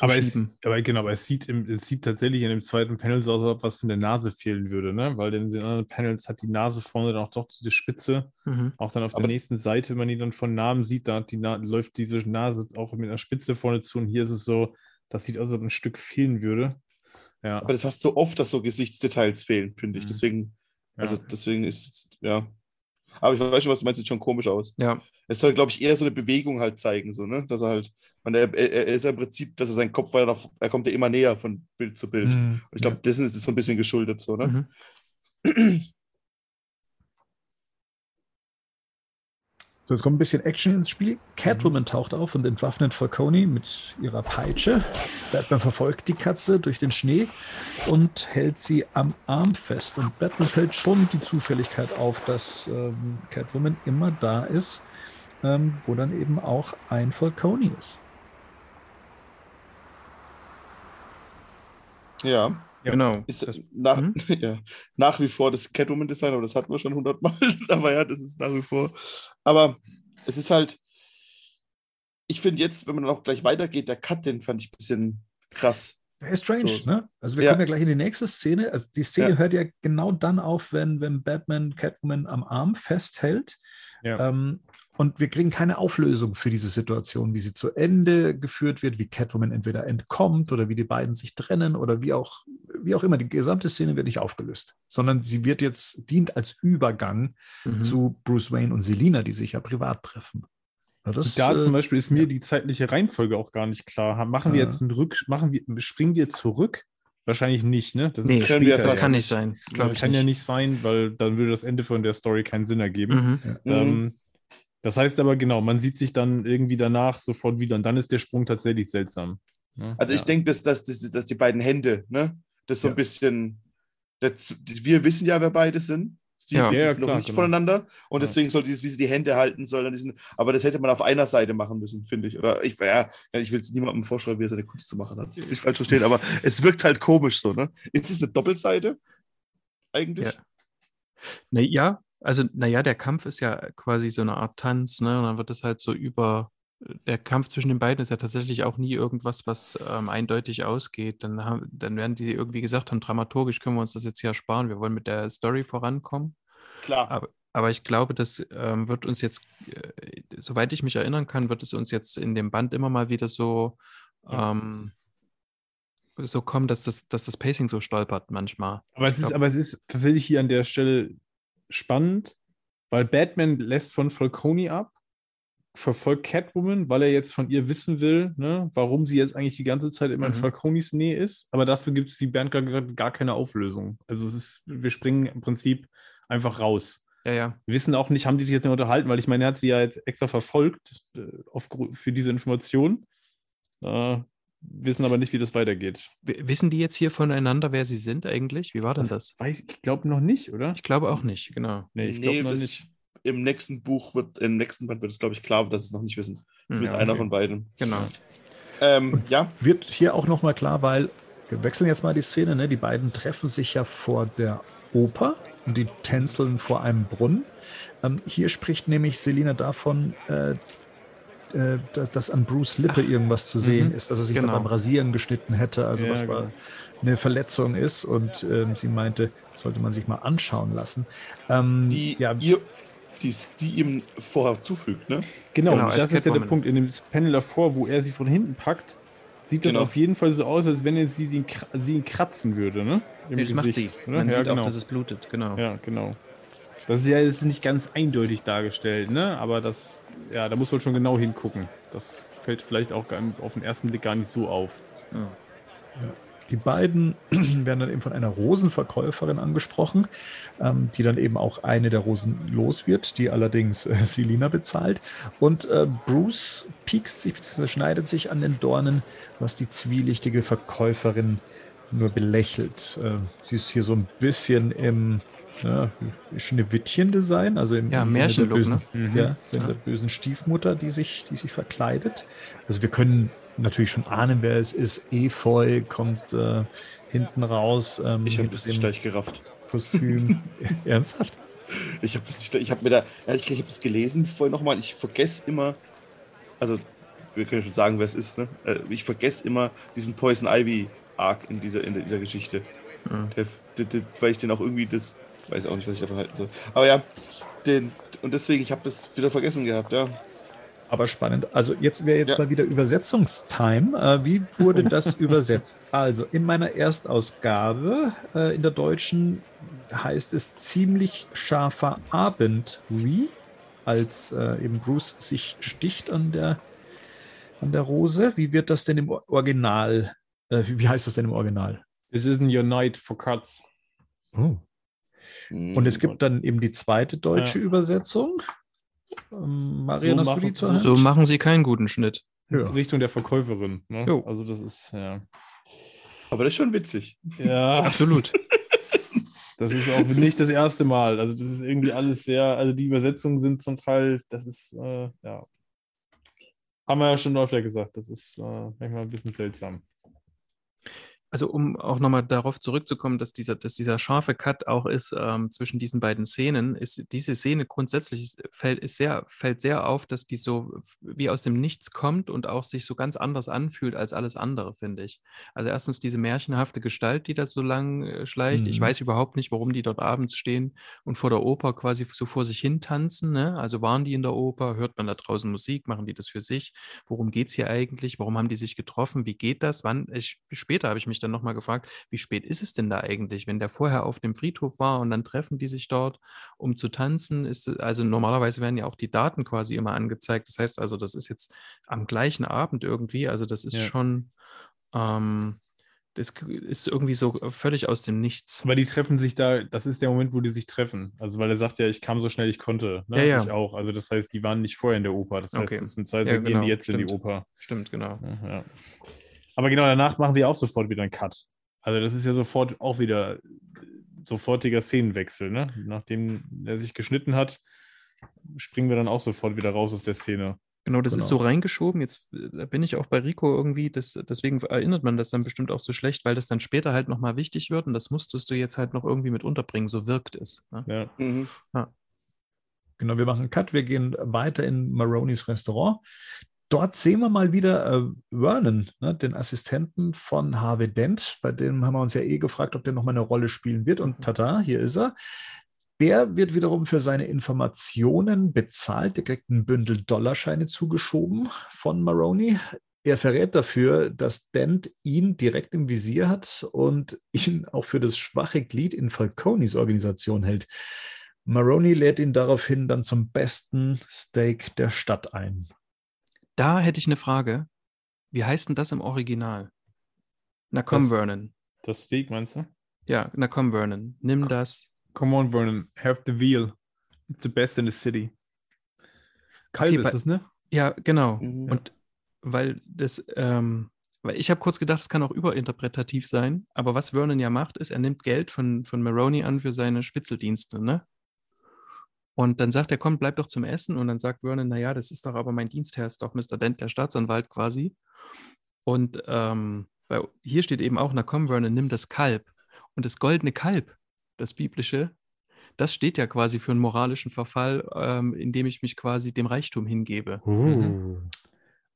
Aber es, aber genau, aber es sieht, im, es sieht tatsächlich in dem zweiten Panel so aus, als ob was von der Nase fehlen würde, ne? Weil in den anderen Panels hat die Nase vorne dann auch doch diese Spitze. Mhm. Auch dann auf aber der nächsten Seite, wenn man die dann von Namen sieht, da die Na- läuft diese Nase auch mit einer Spitze vorne zu. Und hier ist es so, das sieht aus, als ob ein Stück fehlen würde. Ja. Aber das hast du oft, dass so Gesichtsdetails fehlen, finde ich. Mhm. Deswegen, also ja. deswegen ist, ja. Aber ich weiß schon, was du meinst, sieht schon komisch aus. Ja. Es soll, glaube ich, eher so eine Bewegung halt zeigen, so, ne? Dass er halt, man, er, er ist ja im Prinzip, dass er seinen Kopf weiter, auf, er kommt ja immer näher von Bild zu Bild. Mhm. Und ich glaube, dessen ist es so ein bisschen geschuldet, so, ne? Mhm. So, jetzt kommt ein bisschen Action ins Spiel. Catwoman mhm. taucht auf und entwaffnet Falcone mit ihrer Peitsche. Batman verfolgt die Katze durch den Schnee und hält sie am Arm fest. Und Batman fällt schon die Zufälligkeit auf, dass ähm, Catwoman immer da ist, ähm, wo dann eben auch ein Falcone ist. Ja, genau. Ist nach, mhm. ja, nach wie vor das Catwoman-Design, aber das hatten wir schon hundertmal. Aber ja, das ist nach wie vor. Aber es ist halt, ich finde jetzt, wenn man dann auch gleich weitergeht, der Cut, den fand ich ein bisschen krass. Der ist strange, so, ne? Also wir ja. kommen ja gleich in die nächste Szene. Also die Szene ja. hört ja genau dann auf, wenn, wenn Batman Catwoman am Arm festhält. Ja. Ähm, und wir kriegen keine Auflösung für diese Situation, wie sie zu Ende geführt wird, wie Catwoman entweder entkommt oder wie die beiden sich trennen oder wie auch, wie auch immer. Die gesamte Szene wird nicht aufgelöst, sondern sie wird jetzt, dient als Übergang mhm. zu Bruce Wayne und Selina, die sich ja privat treffen. Das, da äh, zum Beispiel ist mir ja. die zeitliche Reihenfolge auch gar nicht klar. Machen wir jetzt einen Rück, machen wir, springen wir zurück? Wahrscheinlich nicht, ne? Das, nee, ist später, das kann nicht sein. Das kann nicht. ja nicht sein, weil dann würde das Ende von der Story keinen Sinn ergeben. Mhm. Ja. Ähm, das heißt aber genau, man sieht sich dann irgendwie danach sofort wieder und dann ist der Sprung tatsächlich seltsam. Ne? Also ja. ich denke, dass, dass, dass, dass die beiden Hände, ne? Das so ja. ein bisschen, das, wir wissen ja, wer beide sind. Die ja, ja, klar, noch nicht genau. voneinander und ja. deswegen sollte dieses, wie sie die Hände halten sollen, diesen, aber das hätte man auf einer Seite machen müssen, finde ich. Oder ich, ja, ich will es niemandem vorschreiben, wie er seine Kunst zu machen hat. Ich falsch verstehen, aber es wirkt halt komisch so, ne? Ist es eine Doppelseite eigentlich? Ja. Na ja, also naja, der Kampf ist ja quasi so eine Art Tanz, ne? Und dann wird es halt so über. Der Kampf zwischen den beiden ist ja tatsächlich auch nie irgendwas, was ähm, eindeutig ausgeht. Dann, haben, dann werden die irgendwie gesagt haben, dramaturgisch können wir uns das jetzt hier ersparen. Wir wollen mit der Story vorankommen. Klar. Aber, aber ich glaube, das ähm, wird uns jetzt, äh, soweit ich mich erinnern kann, wird es uns jetzt in dem Band immer mal wieder so, ähm, ja. so kommen, dass das, dass das Pacing so stolpert manchmal. Aber es, ist, aber es ist tatsächlich hier an der Stelle spannend, weil Batman lässt von Falcone ab. Verfolgt Catwoman, weil er jetzt von ihr wissen will, ne, warum sie jetzt eigentlich die ganze Zeit immer mhm. in Falconis Nähe ist. Aber dafür gibt es, wie Bernd gerade gesagt hat, gar keine Auflösung. Also es ist, wir springen im Prinzip einfach raus. Ja, ja. Wir wissen auch nicht, haben die sich jetzt nicht unterhalten, weil ich meine, er hat sie ja jetzt extra verfolgt äh, auf, für diese Information. Äh, wissen aber nicht, wie das weitergeht. W- wissen die jetzt hier voneinander, wer sie sind eigentlich? Wie war denn das? das? Weiß, ich glaube noch nicht, oder? Ich glaube auch nicht, genau. Nee, ich glaube nee, noch nicht. Im nächsten Buch wird, im nächsten Band wird es, glaube ich, klar, dass sie es noch nicht wissen. Zumindest ja, okay. einer von beiden. Genau. Ähm, ja. Wird hier auch nochmal klar, weil wir wechseln jetzt mal die Szene, ne? Die beiden treffen sich ja vor der Oper und die tänzeln vor einem Brunnen. Ähm, hier spricht nämlich Selina davon, äh, äh, dass, dass an Bruce Lippe Ach. irgendwas zu sehen mhm. ist, dass er sich genau. da beim Rasieren geschnitten hätte, also ja, was war. Genau. eine Verletzung ist und ähm, sie meinte, sollte man sich mal anschauen lassen. Ähm, die, ja, ihr Die, die ihm vorher zufügt, ne? Genau, genau, das ist ja der Punkt. In dem Panel davor, wo er sie von hinten packt, sieht das genau. auf jeden Fall so aus, als wenn jetzt sie, sie, sie ihn kratzen würde, ne? Im das Gesicht, macht sie. Oder? Man ja, sieht genau. auch, dass es blutet, genau. Ja, genau. Das ist ja jetzt nicht ganz eindeutig dargestellt, ne? Aber das, ja, da muss man schon genau hingucken. Das fällt vielleicht auch auf den ersten Blick gar nicht so auf. Ja. ja. Die beiden werden dann eben von einer Rosenverkäuferin angesprochen, ähm, die dann eben auch eine der Rosen los wird, die allerdings äh, Selina bezahlt. Und äh, Bruce piekst sich, bzw. schneidet sich an den Dornen, was die zwielichtige Verkäuferin nur belächelt. Äh, sie ist hier so ein bisschen im ja, Schneewittchen-Design, also im, ja, im Sinne der bösen, ne? mhm. ja, Sinne ja. der bösen Stiefmutter, die sich, die sich verkleidet. Also wir können natürlich schon ahnen, wer es ist. Efeu kommt äh, hinten raus. Ähm, ich habe das nicht gleich gerafft. Kostüm. Ernsthaft? Ich habe hab mir da, ehrlich gesagt, ich habe das gelesen vorhin nochmal. Ich vergesse immer, also wir können schon sagen, wer es ist, ne? Ich vergesse immer diesen Poison Ivy Arc in dieser, in dieser Geschichte. Mhm. Der, der, der, weil ich den auch irgendwie, das weiß auch nicht, was ich davon halten soll. Aber ja, den, und deswegen, ich habe das wieder vergessen gehabt, ja. Aber spannend. Also jetzt wäre jetzt ja. mal wieder Übersetzungstime. Äh, wie wurde das übersetzt? Also in meiner Erstausgabe äh, in der Deutschen heißt es ziemlich scharfer Abend, wie, als äh, eben Bruce sich sticht an der, an der Rose. Wie wird das denn im Original, äh, wie heißt das denn im Original? This isn't your night for cuts. Oh. Und es gibt dann eben die zweite deutsche ja. Übersetzung. Marian, so, machen, die so machen sie keinen guten Schnitt. Ja. Richtung der Verkäuferin. Ne? Also das ist, ja. Aber das ist schon witzig. Ja, absolut. Das ist auch nicht das erste Mal. Also das ist irgendwie alles sehr, also die Übersetzungen sind zum Teil, das ist, äh, ja. Haben wir ja schon öfter gesagt, das ist äh, manchmal ein bisschen seltsam. also um auch nochmal darauf zurückzukommen, dass dieser, dass dieser scharfe Cut auch ist ähm, zwischen diesen beiden Szenen, ist diese Szene grundsätzlich fällt, ist sehr, fällt sehr auf, dass die so wie aus dem Nichts kommt und auch sich so ganz anders anfühlt als alles andere, finde ich. Also erstens diese märchenhafte Gestalt, die da so lang äh, schleicht. Mhm. Ich weiß überhaupt nicht, warum die dort abends stehen und vor der Oper quasi so vor sich hin tanzen. Ne? Also waren die in der Oper, hört man da draußen Musik, machen die das für sich? Worum geht es hier eigentlich? Warum haben die sich getroffen? Wie geht das? Wann? Ich, später habe ich mich dann nochmal gefragt, wie spät ist es denn da eigentlich, wenn der vorher auf dem Friedhof war und dann treffen die sich dort, um zu tanzen? Ist, also normalerweise werden ja auch die Daten quasi immer angezeigt. Das heißt also, das ist jetzt am gleichen Abend irgendwie. Also das ist ja. schon, ähm, das ist irgendwie so völlig aus dem Nichts. Aber die treffen sich da, das ist der Moment, wo die sich treffen. Also weil er sagt ja, ich kam so schnell ich konnte. Ne? Ja, ja. Ich auch. Also das heißt, die waren nicht vorher in der Oper. Das heißt, okay. das ist mit Zeit, ja, genau. gehen die jetzt Stimmt. in die Oper. Stimmt, genau. Ja, ja. Aber genau, danach machen sie auch sofort wieder einen Cut. Also das ist ja sofort auch wieder sofortiger Szenenwechsel, ne? Nachdem er sich geschnitten hat, springen wir dann auch sofort wieder raus aus der Szene. Genau, das genau. ist so reingeschoben. Jetzt bin ich auch bei Rico irgendwie, das, deswegen erinnert man das dann bestimmt auch so schlecht, weil das dann später halt nochmal wichtig wird und das musstest du jetzt halt noch irgendwie mit unterbringen, so wirkt es. Ne? Ja. Mhm. ja. Genau, wir machen einen Cut, wir gehen weiter in Maronis Restaurant. Dort sehen wir mal wieder äh, Vernon, ne, den Assistenten von Harvey Dent, bei dem haben wir uns ja eh gefragt, ob der nochmal eine Rolle spielen wird. Und tada, hier ist er. Der wird wiederum für seine Informationen bezahlt. Der kriegt ein Bündel Dollarscheine zugeschoben von Maroni. Er verrät dafür, dass Dent ihn direkt im Visier hat und ihn auch für das schwache Glied in Falconis Organisation hält. Maroni lädt ihn daraufhin dann zum besten Steak der Stadt ein. Da hätte ich eine Frage. Wie heißt denn das im Original? Na komm, das, Vernon. Das Steak, meinst du? Ja, na komm, Vernon. Nimm C- das. Come on, Vernon. Have the veal. It's the best in the city. Kalb okay, ist bei, das, ne? Ja, genau. Mhm. Und weil das, ähm, weil ich habe kurz gedacht, es kann auch überinterpretativ sein, aber was Vernon ja macht, ist, er nimmt Geld von, von Maroni an für seine Spitzeldienste, ne? Und dann sagt er, komm, bleib doch zum Essen. Und dann sagt Vernon, naja, das ist doch aber mein Dienstherr, ist doch Mister Dent, der Staatsanwalt quasi. Und ähm, weil hier steht eben auch, na komm, Vernon, nimm das Kalb. Und das goldene Kalb, das biblische, das steht ja quasi für einen moralischen Verfall, ähm, in dem ich mich quasi dem Reichtum hingebe. Uh. Mhm.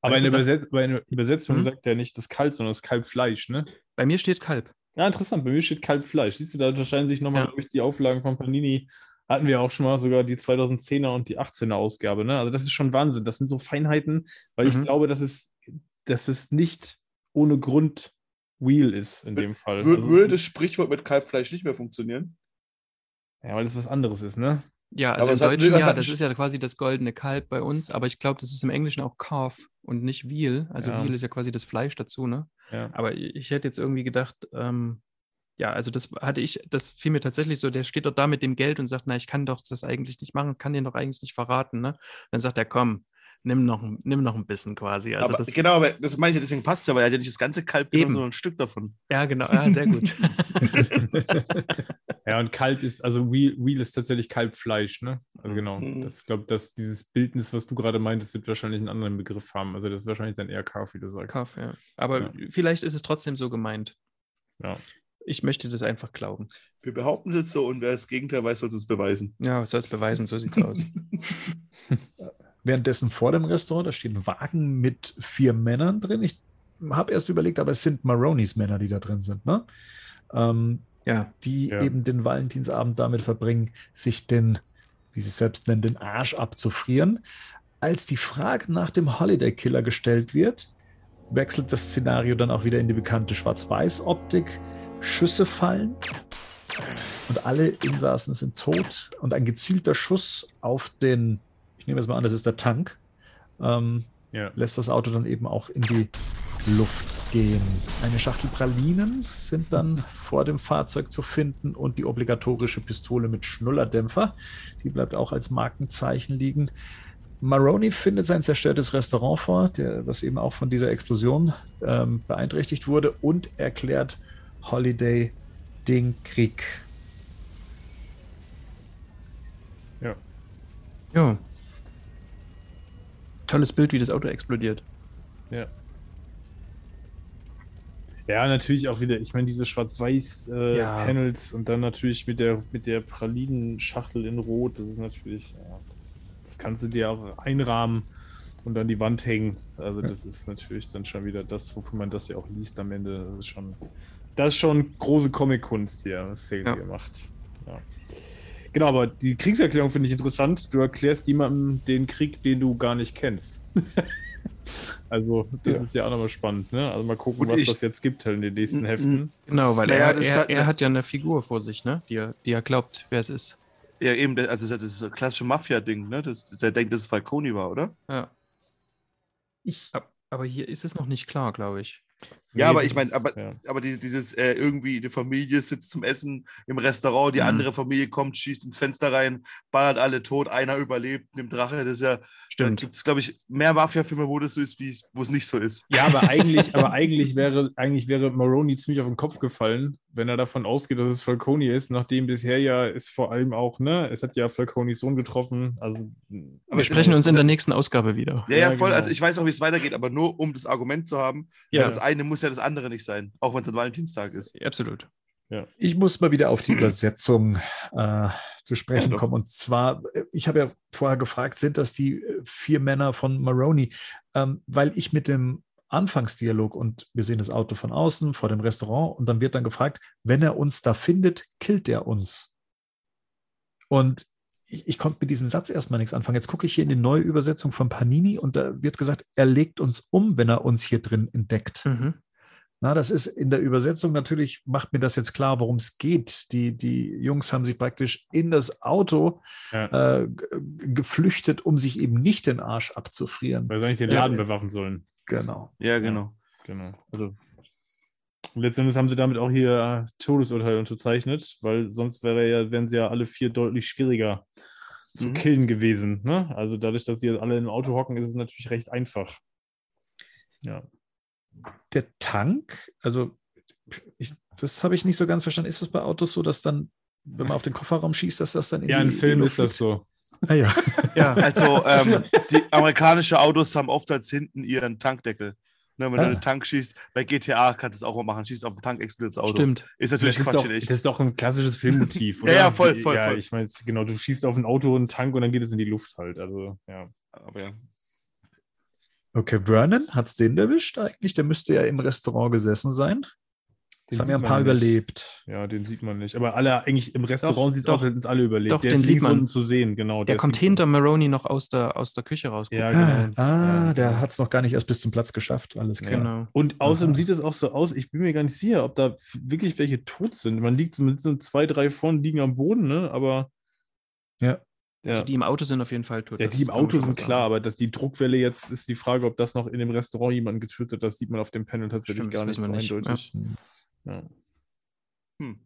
Aber in der Übersetz- da- Übersetzung mhm. sagt er nicht das Kalb, sondern das Kalbfleisch, ne? Bei mir steht Kalb. Ja, interessant, bei mir steht Kalbfleisch. Siehst du, da unterscheiden sich nochmal ja. durch die Auflagen von Panini. Hatten wir auch schon mal sogar die zweitausendzehner und die achtzehner Ausgabe. Ne? Also das ist schon Wahnsinn. Das sind so Feinheiten, weil mhm. ich glaube, dass es, dass es nicht ohne Grund real ist in dem w- Fall. W- also, würde das Sprichwort mit Kalbfleisch nicht mehr funktionieren? Ja, weil das was anderes ist, ne? Ja, also aber im Deutschen, hat, ja, das ist ja quasi das goldene Kalb bei uns, aber ich glaube, das ist im Englischen auch Calf und nicht Veal. Also ja. Veal ist ja quasi das Fleisch dazu, ne? Ja. Aber ich hätte jetzt irgendwie gedacht, ähm, ja, also das hatte ich, das fiel mir tatsächlich so, der steht doch da mit dem Geld und sagt, na, ich kann doch das eigentlich nicht machen, kann den doch eigentlich nicht verraten, ne? Dann sagt er, komm, nimm noch, nimm noch ein bisschen quasi. Also aber, das, genau, aber das meine ich, deswegen passt es ja, weil er hat ja nicht das ganze Kalb genommen, sondern ein Stück davon. Ja, genau, ja, sehr gut. Ja, und Kalb ist, also Wheel, Wheel ist tatsächlich Kalbfleisch, ne? Also genau, mhm. das, ich glaube, dass dieses Bildnis, was du gerade meintest, wird wahrscheinlich einen anderen Begriff haben. Also das ist wahrscheinlich dann eher Calf, wie du sagst. Calf, ja. Aber ja. vielleicht ist es trotzdem so gemeint. Ja. Ich möchte das einfach glauben. Wir behaupten es jetzt so und wer das Gegenteil weiß, soll es uns beweisen. Ja, soll es beweisen, so sieht's aus. Währenddessen vor dem Restaurant, da steht ein Wagen mit vier Männern drin. Ich habe erst überlegt, aber es sind Maronis Männer, die da drin sind, ne? Ähm, ja. Die ja. eben den Valentinsabend damit verbringen, sich den, wie sie es selbst nennen, den Arsch abzufrieren. Als die Frage nach dem Holiday Killer gestellt wird, wechselt das Szenario dann auch wieder in die bekannte Schwarz-Weiß-Optik. Schüsse fallen und alle Insassen sind tot und ein gezielter Schuss auf den, ich nehme jetzt mal an, das ist der Tank, ähm, ja. lässt das Auto dann eben auch in die Luft gehen. Eine Schachtel Pralinen sind dann vor dem Fahrzeug zu finden und die obligatorische Pistole mit Schnullerdämpfer, die bleibt auch als Markenzeichen liegen. Maroni findet sein zerstörtes Restaurant vor, der, das eben auch von dieser Explosion ähm, beeinträchtigt wurde und erklärt Holiday den Krieg. Ja. Ja. Tolles Bild, wie das Auto explodiert. Ja. Ja, natürlich auch wieder, ich meine, diese Schwarz-Weiß-Panels äh, ja. und dann natürlich mit der mit der Pralinen-Schachtel in Rot, das ist natürlich, ja, das, ist, das kannst du dir auch einrahmen und an die Wand hängen. Also das ja. ist natürlich dann schon wieder das, wofür man das ja auch liest am Ende. Das ist schon, das ist schon große Comic-Kunst hier, was Sally ja. macht. Ja. Genau, aber die Kriegserklärung finde ich interessant. Du erklärst jemandem den Krieg, den du gar nicht kennst. Also, das ja. ist ja auch nochmal spannend, ne? Also mal gucken, und was ich, das jetzt gibt halt in den nächsten Heften. Genau, weil naja, er, er, hat, er hat ja eine Figur vor sich, ne? Die er, die er glaubt, wer es ist. Ja, eben, also das ist das klassische Mafia-Ding, ne? Das, das, er denkt, dass es Falcone war, oder? Ja. Ich, aber hier ist es noch nicht klar, glaube ich. Ja, nee, aber ich meine, aber, ja. aber dieses, dieses äh, irgendwie, die Familie sitzt zum Essen im Restaurant, die mhm. andere Familie kommt, schießt ins Fenster rein, ballert alle tot, einer überlebt, nimmt Drache, das ist ja, stimmt. Da gibt es, glaube ich, mehr Mafia-Filme, wo das so ist, wo es nicht so ist. Ja, aber eigentlich, aber eigentlich wäre, eigentlich wäre Maroni ziemlich auf den Kopf gefallen, wenn er davon ausgeht, dass es Falcone ist, nachdem bisher ja ist vor allem auch, ne, es hat ja Falcones Sohn getroffen, also... Aber wir sprechen uns in der nächsten Ausgabe wieder. Ja, ja, voll, genau. Also ich weiß auch, wie es weitergeht, aber nur um das Argument zu haben, ja. das eine muss ja das andere nicht sein, auch wenn es ein Valentinstag ist. Absolut. Ja. Ich muss mal wieder auf die Übersetzung äh, zu sprechen ja, kommen. Und zwar, ich habe ja vorher gefragt, sind das die vier Männer von Maroni? Ähm, weil ich mit dem Anfangsdialog und wir sehen das Auto von außen vor dem Restaurant und dann wird dann gefragt, wenn er uns da findet, killt er uns. Und ich, ich konnte mit diesem Satz erstmal nichts anfangen. Jetzt gucke ich hier in die neue Übersetzung von Panini und da wird gesagt, er legt uns um, wenn er uns hier drin entdeckt. Mhm. Na, das ist in der Übersetzung natürlich, macht mir das jetzt klar, worum es geht. Die, die Jungs haben sich praktisch in das Auto ja. äh, geflüchtet, um sich eben nicht den Arsch abzufrieren. Weil sie eigentlich den Laden also, bewaffen sollen. Genau. Ja, genau. Genau. Also letztendlich haben sie damit auch hier Todesurteil unterzeichnet, weil sonst wäre ja, wären sie ja alle vier deutlich schwieriger zu mhm. killen gewesen. Ne? Also dadurch, dass die alle im Auto hocken, ist es natürlich recht einfach. Ja. Der Tank, also ich, das habe ich nicht so ganz verstanden. Ist es bei Autos so, dass dann, wenn man auf den Kofferraum schießt, dass das dann in ja, die, im Film die Luft ist das so. Ah, ja. ja, also ähm, die amerikanischen Autos haben oft als hinten ihren Tankdeckel. Ne, wenn ah. du einen Tank schießt, bei G T A kannst du es auch mal machen, schießt auf den Tank, explodiert das Auto. Stimmt. Ist natürlich das Quatsch, ist doch, echt. Das ist doch ein klassisches Filmmotiv. Oder? ja, ja, voll, voll. Ja, voll. Ich meine, genau, du schießt auf ein Auto, einen Tank und dann geht es in die Luft halt. Also, ja. Aber ja. Okay, Vernon, hat es den erwischt eigentlich? Der müsste ja im Restaurant gesessen sein. Das haben ja ein paar überlebt. Ja, den sieht man nicht. Aber alle eigentlich im Restaurant sieht es aus, als hätten es alle überlebt. Doch, der den sieht man. Unten zu sehen, genau. Der, der kommt hinter Maroni noch aus der, aus der Küche raus. Ja, genau. Ah, ja. Der hat es noch gar nicht erst bis zum Platz geschafft. Alles klar. Genau. Und außerdem Aha. sieht es auch so aus, ich bin mir gar nicht sicher, ob da wirklich welche tot sind. Man liegt so zwei, drei vorne, liegen am Boden, ne? Aber ja. Ja. Also die im Auto sind auf jeden Fall tot. Ja, die im Auto sind klar, sagen. Aber dass die Druckwelle jetzt ist die Frage, ob das noch in dem Restaurant jemanden getötet hat, das sieht man auf dem Panel tatsächlich Stimmt, gar nicht so nicht. eindeutig. Ja. Ja. Hm.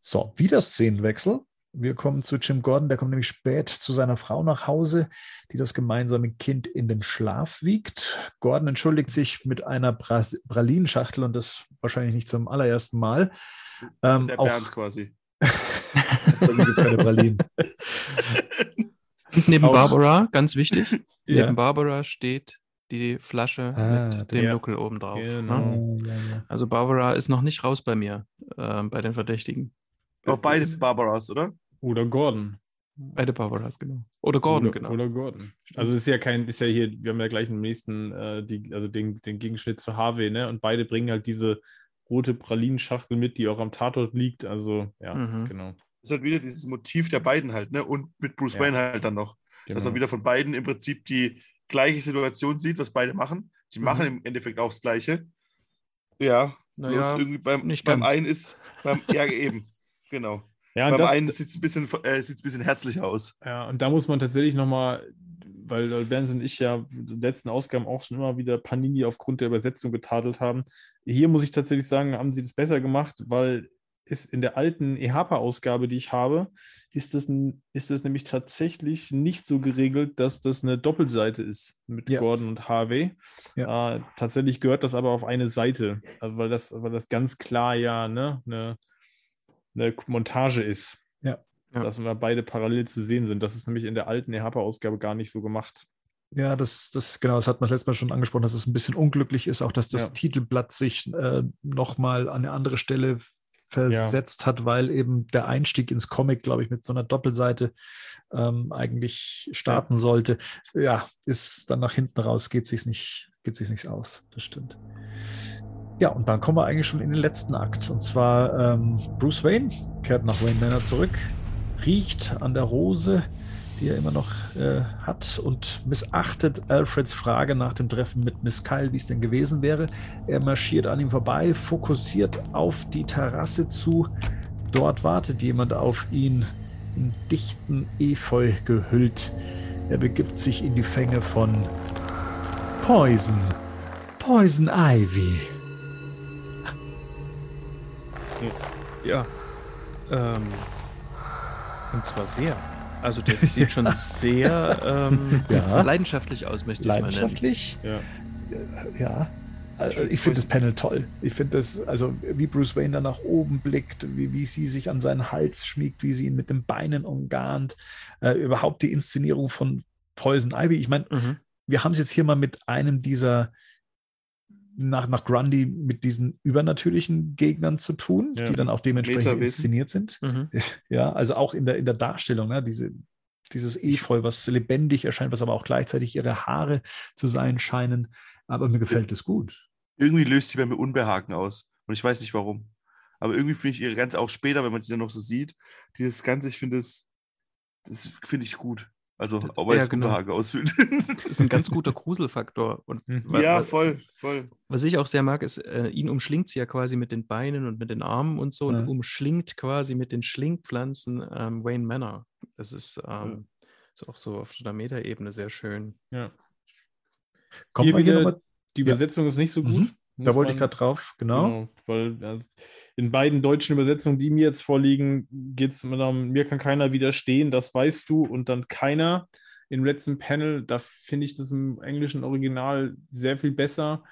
So, wieder Szenenwechsel. Wir kommen zu Jim Gordon, der kommt nämlich spät zu seiner Frau nach Hause, die das gemeinsame Kind in den Schlaf wiegt. Gordon entschuldigt sich mit einer Bras- Pralinenschachtel und das wahrscheinlich nicht zum allerersten Mal. Ähm, der Bernd quasi. Neben auch. Barbara, ganz wichtig, ja. neben Barbara steht die Flasche ah, mit dem ja. Nuckel oben drauf. Genau. Ja. Also Barbara ist noch nicht raus bei mir, äh, bei den Verdächtigen. Auch beides Barbaras, oder? Oder Gordon. Beide Barbaras, genau. Oder Gordon, oder, genau. Oder Gordon. Also ist ja kein, ist ja hier, wir haben ja gleich im nächsten, äh, die, also den, den Gegenschnitt zu Harvey, ne? Und beide bringen halt diese rote Pralinenschachtel mit, die auch am Tatort liegt. Also, ja, mhm. genau. Das ist halt wieder dieses Motiv der beiden halt, ne? Und mit Bruce ja. Wayne halt dann noch. Genau. Dass man wieder von beiden im Prinzip die gleiche Situation sieht, was beide machen. Sie mhm. machen im Endeffekt auch das Gleiche. Ja, naja, irgendwie beim, nicht beim einen ist, beim, ja eben, genau. Ja, beim das, einen sieht es ein bisschen, äh, sieht's ein bisschen herzlicher aus. Ja, und da muss man tatsächlich nochmal, weil Bernd und ich ja in den letzten Ausgaben auch schon immer wieder Panini aufgrund der Übersetzung getadelt haben. Hier muss ich tatsächlich sagen, haben sie das besser gemacht, weil ist in der alten E H P A-Ausgabe, die ich habe, ist das, ist das nämlich tatsächlich nicht so geregelt, dass das eine Doppelseite ist mit ja. Gordon und Harvey. Ja. Äh, tatsächlich gehört das aber auf eine Seite, weil das, weil das ganz klar ja ne, eine, eine Montage ist. Ja. Dass wir beide parallel zu sehen sind. Das ist nämlich in der alten E H P A-Ausgabe gar nicht so gemacht. Ja, das, das, genau, das hat man letztes Mal schon angesprochen, dass es ein bisschen unglücklich ist, auch dass das ja. Titelblatt sich äh, nochmal an eine andere Stelle versetzt ja. hat, weil eben der Einstieg ins Comic, glaube ich, mit so einer Doppelseite ähm, eigentlich starten ja. sollte. Ja, ist dann nach hinten raus, geht sich's nicht, geht sich's nicht aus, das stimmt. Ja, und dann kommen wir eigentlich schon in den letzten Akt. Und zwar ähm, Bruce Wayne kehrt nach Wayne Manor zurück, riecht an der Rose, die er immer noch äh, hat, und missachtet Alfreds Frage nach dem Treffen mit Miss Kyle, wie es denn gewesen wäre. Er marschiert an ihm vorbei, fokussiert auf die Terrasse zu. Dort wartet jemand auf ihn, in dichten Efeu gehüllt. Er begibt sich in die Fänge von Poison. Poison Ivy. Ja. Ähm, und zwar sehr. Also das sieht schon sehr ähm, ja. leidenschaftlich aus, möchte ich mal nennen. Leidenschaftlich? Ja. ja. Also ich finde das Panel toll. Ich finde das, also wie Bruce Wayne da nach oben blickt, wie, wie sie sich an seinen Hals schmiegt, wie sie ihn mit den Beinen umgarnt. Äh, überhaupt die Inszenierung von Poison Ivy. Ich meine, mhm. wir haben es jetzt hier mal mit einem dieser nach, nach Grundy mit diesen übernatürlichen Gegnern zu tun, ja. die dann auch dementsprechend Meta-Wissen. Inszeniert sind. Mhm. Ja, also auch in der, in der Darstellung, ne? Diese, dieses Efeu, was lebendig erscheint, was aber auch gleichzeitig ihre Haare zu sein scheinen. Aber mir gefällt das gut. Irgendwie löst sie bei mir Unbehagen aus. Und ich weiß nicht warum. Aber irgendwie finde ich ihre ganz auch später, wenn man sie dann noch so sieht, dieses Ganze, ich finde das, das finde ich gut. Also, auch weil ja, es genau. Unbehagen ausfüllt. Das ist ein ganz guter Gruselfaktor. Und was, ja, voll, voll. Was ich auch sehr mag, ist, äh, ihn umschlingt sie ja quasi mit den Beinen und mit den Armen und so ja. und umschlingt quasi mit den Schlingpflanzen ähm, Wayne Manor. Das ist, ähm, ja. ist auch so auf der Meta-Ebene sehr schön. Ja. Kommt hier, wieder, hier mal? Die Übersetzung ja. ist nicht so gut. Mhm. Da wollte man, ich gerade drauf, genau. genau weil also in beiden deutschen Übersetzungen, die mir jetzt vorliegen, geht es mit einem Mir kann keiner widerstehen, das weißt du, und dann keiner. Im letzten Panel, da finde ich das im englischen Original sehr viel besser,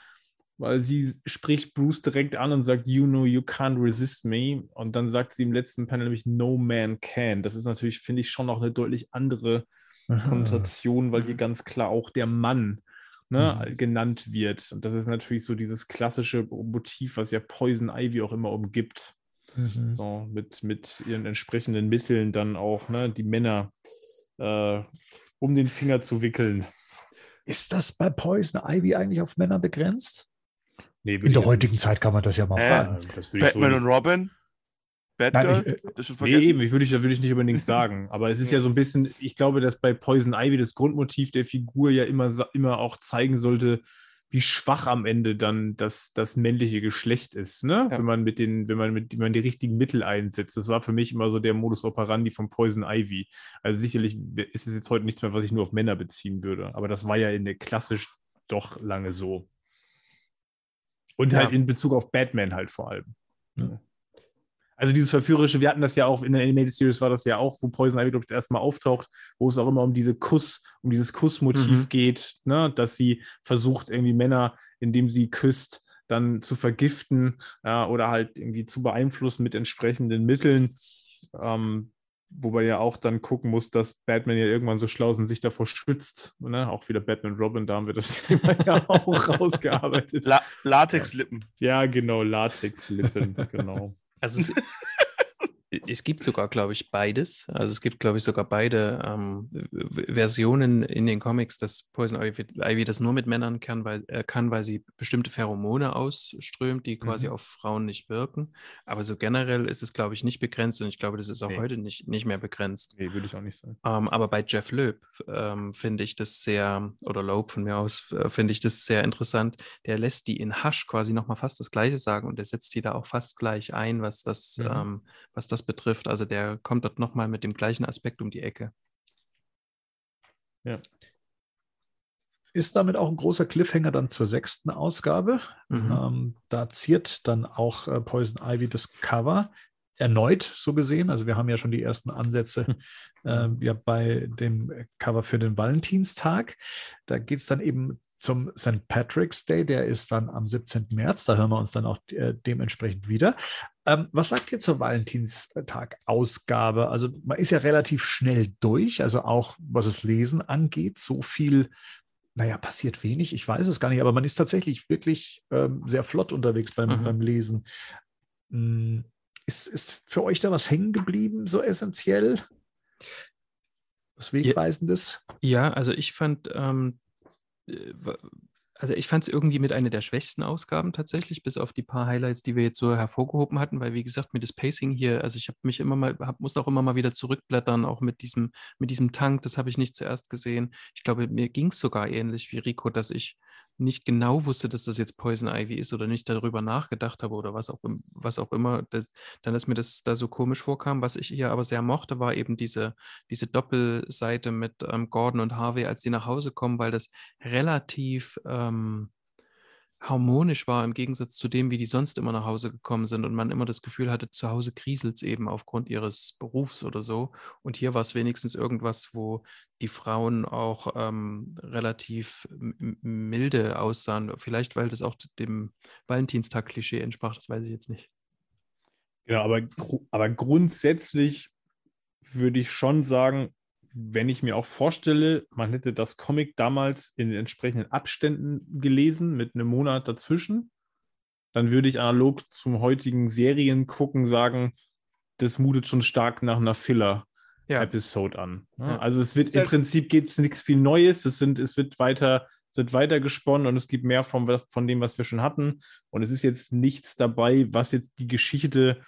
weil sie spricht Bruce direkt an und sagt, you know, you can't resist me. Und dann sagt sie im letzten Panel nämlich, no man can. Das ist natürlich, finde ich, schon noch eine deutlich andere Konnotation, weil hier ganz klar auch der Mann Ne, genannt wird. Und das ist natürlich so dieses klassische Motiv, was ja Poison Ivy auch immer umgibt. Mhm. So, mit, mit ihren entsprechenden Mitteln dann auch, ne, die Männer äh, um den Finger zu wickeln. Ist das bei Poison Ivy eigentlich auf Männer begrenzt? Nee, in der heutigen nicht. Zeit kann man das ja mal äh, fragen. Das Batman so und Robin? Nein, ich, das schon vergessen? Nee, eben, ich würde ich, würd ich nicht unbedingt sagen. Aber es ist ja so ein bisschen, ich glaube, dass bei Poison Ivy das Grundmotiv der Figur ja immer, immer auch zeigen sollte, wie schwach am Ende dann das, das männliche Geschlecht ist, ne? Ja. Wenn man mit den, wenn man mit, wenn man die richtigen Mittel einsetzt. Das war für mich immer so der Modus operandi von Poison Ivy. Also sicherlich ist es jetzt heute nichts mehr, was ich nur auf Männer beziehen würde. Aber das war ja in der klassisch doch lange so. Und ja. halt in Bezug auf Batman halt vor allem. Ja. Also dieses Verführerische, wir hatten das ja auch, in der Animated Series war das ja auch, wo Poison Ivy, glaube ich, das erste Mal auftaucht, wo es auch immer um diese Kuss, um dieses Kussmotiv mhm. geht, ne? Dass sie versucht, irgendwie Männer, indem sie küsst, dann zu vergiften ja, oder halt irgendwie zu beeinflussen mit entsprechenden Mitteln. Ähm, wobei ja auch dann gucken muss, dass Batman ja irgendwann so schlau ist und sich davor schützt. Ne? Auch wieder Batman Robin, da haben wir das Thema ja auch rausgearbeitet. La- Latexlippen. Ja, genau, Latexlippen, genau. Also es, es gibt sogar, glaube ich, beides. Also es gibt, glaube ich, sogar beide ähm, Versionen in den Comics, dass Poison Ivy, Ivy das nur mit Männern kann weil, äh, kann, weil sie bestimmte Pheromone ausströmt, die quasi mhm. auf Frauen nicht wirken. Aber so generell ist es, glaube ich, nicht begrenzt. Und ich glaube, das ist auch nee. heute nicht, nicht mehr begrenzt. Nee, würde ich auch nicht sagen. Ähm, aber bei Jeph Loeb ähm, finde ich das sehr, oder Loeb von mir aus, äh, finde ich das sehr interessant. Der lässt die in Hush quasi nochmal fast das Gleiche sagen. Und der setzt die da auch fast gleich ein, was Was das, mhm. ähm, was das betrifft. Also der kommt dort nochmal mit dem gleichen Aspekt um die Ecke. Ja. Ist damit auch ein großer Cliffhanger dann zur sechsten Ausgabe. Mhm. Ähm, da ziert dann auch äh, Poison Ivy das Cover. Erneut so gesehen. Also wir haben ja schon die ersten Ansätze äh, ja, bei dem Cover für den Valentinstag. Da geht es dann eben zum Sankt Patrick's Day, der ist dann am siebzehnten März, da hören wir uns dann auch äh, dementsprechend wieder. Ähm, was sagt ihr zur Valentinstag-Ausgabe? Also man ist ja relativ schnell durch, also auch was das Lesen angeht, so viel naja, passiert wenig, ich weiß es gar nicht, aber man ist tatsächlich wirklich ähm, sehr flott unterwegs beim, mhm. beim Lesen. Mhm. Ist, ist für euch da was hängen geblieben, so essentiell? Was Wegweisendes? Ja, ja, also ich fand, ähm, also ich fand es irgendwie mit einer der schwächsten Ausgaben tatsächlich, bis auf die paar Highlights, die wir jetzt so hervorgehoben hatten, weil wie gesagt, mir das Pacing hier, also ich habe mich immer mal, hab, musste auch immer mal wieder zurückblättern, auch mit diesem, mit diesem Tank, das habe ich nicht zuerst gesehen. Ich glaube, mir ging es sogar ähnlich wie Rico, dass ich nicht genau wusste, dass das jetzt Poison Ivy ist oder nicht darüber nachgedacht habe oder was auch, was auch immer, das, dann dass mir das da so komisch vorkam. Was ich hier aber sehr mochte, war eben diese, diese Doppelseite mit ähm, Gordon und Harvey, als sie nach Hause kommen, weil das relativ ähm, harmonisch war im Gegensatz zu dem, wie die sonst immer nach Hause gekommen sind und man immer das Gefühl hatte, zu Hause kriselt es eben aufgrund ihres Berufs oder so. Und hier war es wenigstens irgendwas, wo die Frauen auch ähm, relativ milde aussahen. Vielleicht, weil das auch dem Valentinstag-Klischee entsprach, das weiß ich jetzt nicht. Genau, aber, gru- aber grundsätzlich würde ich schon sagen, wenn ich mir auch vorstelle, man hätte das Comic damals in den entsprechenden Abständen gelesen, mit einem Monat dazwischen, dann würde ich analog zum heutigen Seriengucken sagen, das mutet schon stark nach einer Filler-Episode ja. an. Ja. Also es wird im Prinzip gibt's nichts viel Neues, es, sind, es wird weiter es wird weiter gesponnen und es gibt mehr von, von dem, was wir schon hatten. Und es ist jetzt nichts dabei, was jetzt die Geschichte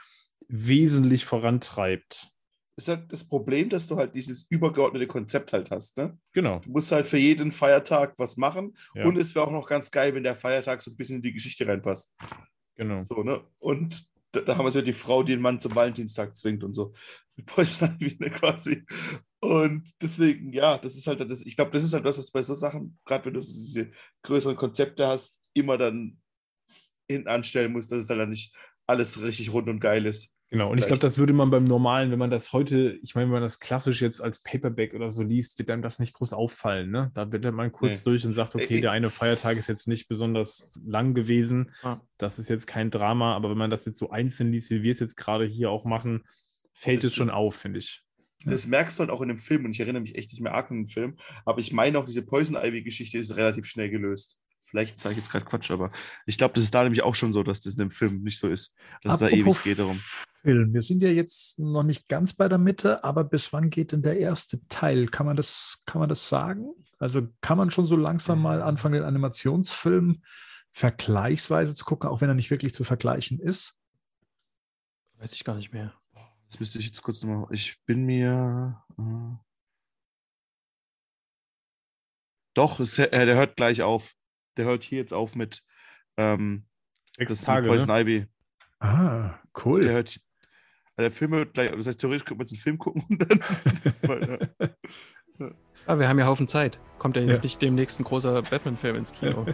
wesentlich vorantreibt. Ist halt das Problem, dass du halt dieses übergeordnete Konzept halt hast, ne? Genau. Du musst halt für jeden Feiertag was machen ja. und es wäre auch noch ganz geil, wenn der Feiertag so ein bisschen in die Geschichte reinpasst. Genau. So, ne? Und da, da haben wir so die Frau, die den Mann zum Valentinstag zwingt und so. Mit Poison Ivy, ne, quasi. Und deswegen, ja, das ist halt, das, ich glaube, das ist halt was, was bei so Sachen, gerade wenn du so diese größeren Konzepte hast, immer dann hinten anstellen musst, dass es halt dann nicht alles richtig rund und geil ist. Genau, und vielleicht. Ich glaube, das würde man beim Normalen, wenn man das heute, ich meine, wenn man das klassisch jetzt als Paperback oder so liest, wird einem das nicht groß auffallen, ne? Da blättert man kurz nee. durch und sagt, okay, der eine Feiertag ist jetzt nicht besonders lang gewesen, ah. das ist jetzt kein Drama, aber wenn man das jetzt so einzeln liest, wie wir es jetzt gerade hier auch machen, fällt das es schon auf, finde ich. Das merkst du halt auch in dem Film, und ich erinnere mich echt nicht mehr arg an den Film, aber ich meine auch, diese Poison Ivy-Geschichte ist relativ schnell gelöst. Vielleicht sage ich jetzt gerade Quatsch, aber ich glaube, das ist da nämlich auch schon so, dass das in dem Film nicht so ist, dass apropos es da ewig geht darum. Film. Wir sind ja jetzt noch nicht ganz bei der Mitte, aber bis wann geht denn der erste Teil? Kann man das, kann man das sagen? Also kann man schon so langsam mal anfangen, den Animationsfilm vergleichsweise zu gucken, auch wenn er nicht wirklich zu vergleichen ist? Weiß ich gar nicht mehr. Das müsste ich jetzt kurz nochmal... Ich bin mir... Äh, doch, es, äh, der hört gleich auf. Der hört hier jetzt auf mit ähm, das Tage, mit Poison ne? Ivy. Ah, cool. Der, hört, der Film hört gleich, das heißt, theoretisch könnte man jetzt einen Film gucken und dann. Ah, wir haben ja Haufen Zeit. Kommt ja jetzt ja. nicht demnächst ein großer Batman-Film ins Kino.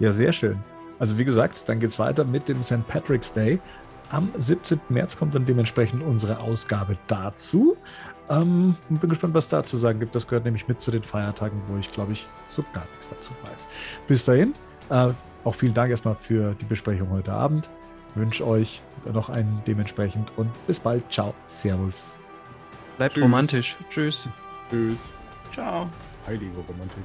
Ja, sehr schön. Also wie gesagt, dann geht's weiter mit dem Sankt Patrick's Day. Am siebzehnten März kommt dann dementsprechend unsere Ausgabe dazu. Ähm, bin gespannt, was da zu sagen gibt. Das gehört nämlich mit zu den Feiertagen, wo ich, glaube ich, so gar nichts dazu weiß. Bis dahin, äh, auch vielen Dank erstmal für die Besprechung heute Abend. Wünsche euch noch einen dementsprechend und bis bald. Ciao. Servus. Bleibt Tschüss. Romantisch. Tschüss. Tschüss. Ciao. Heilige Romantik.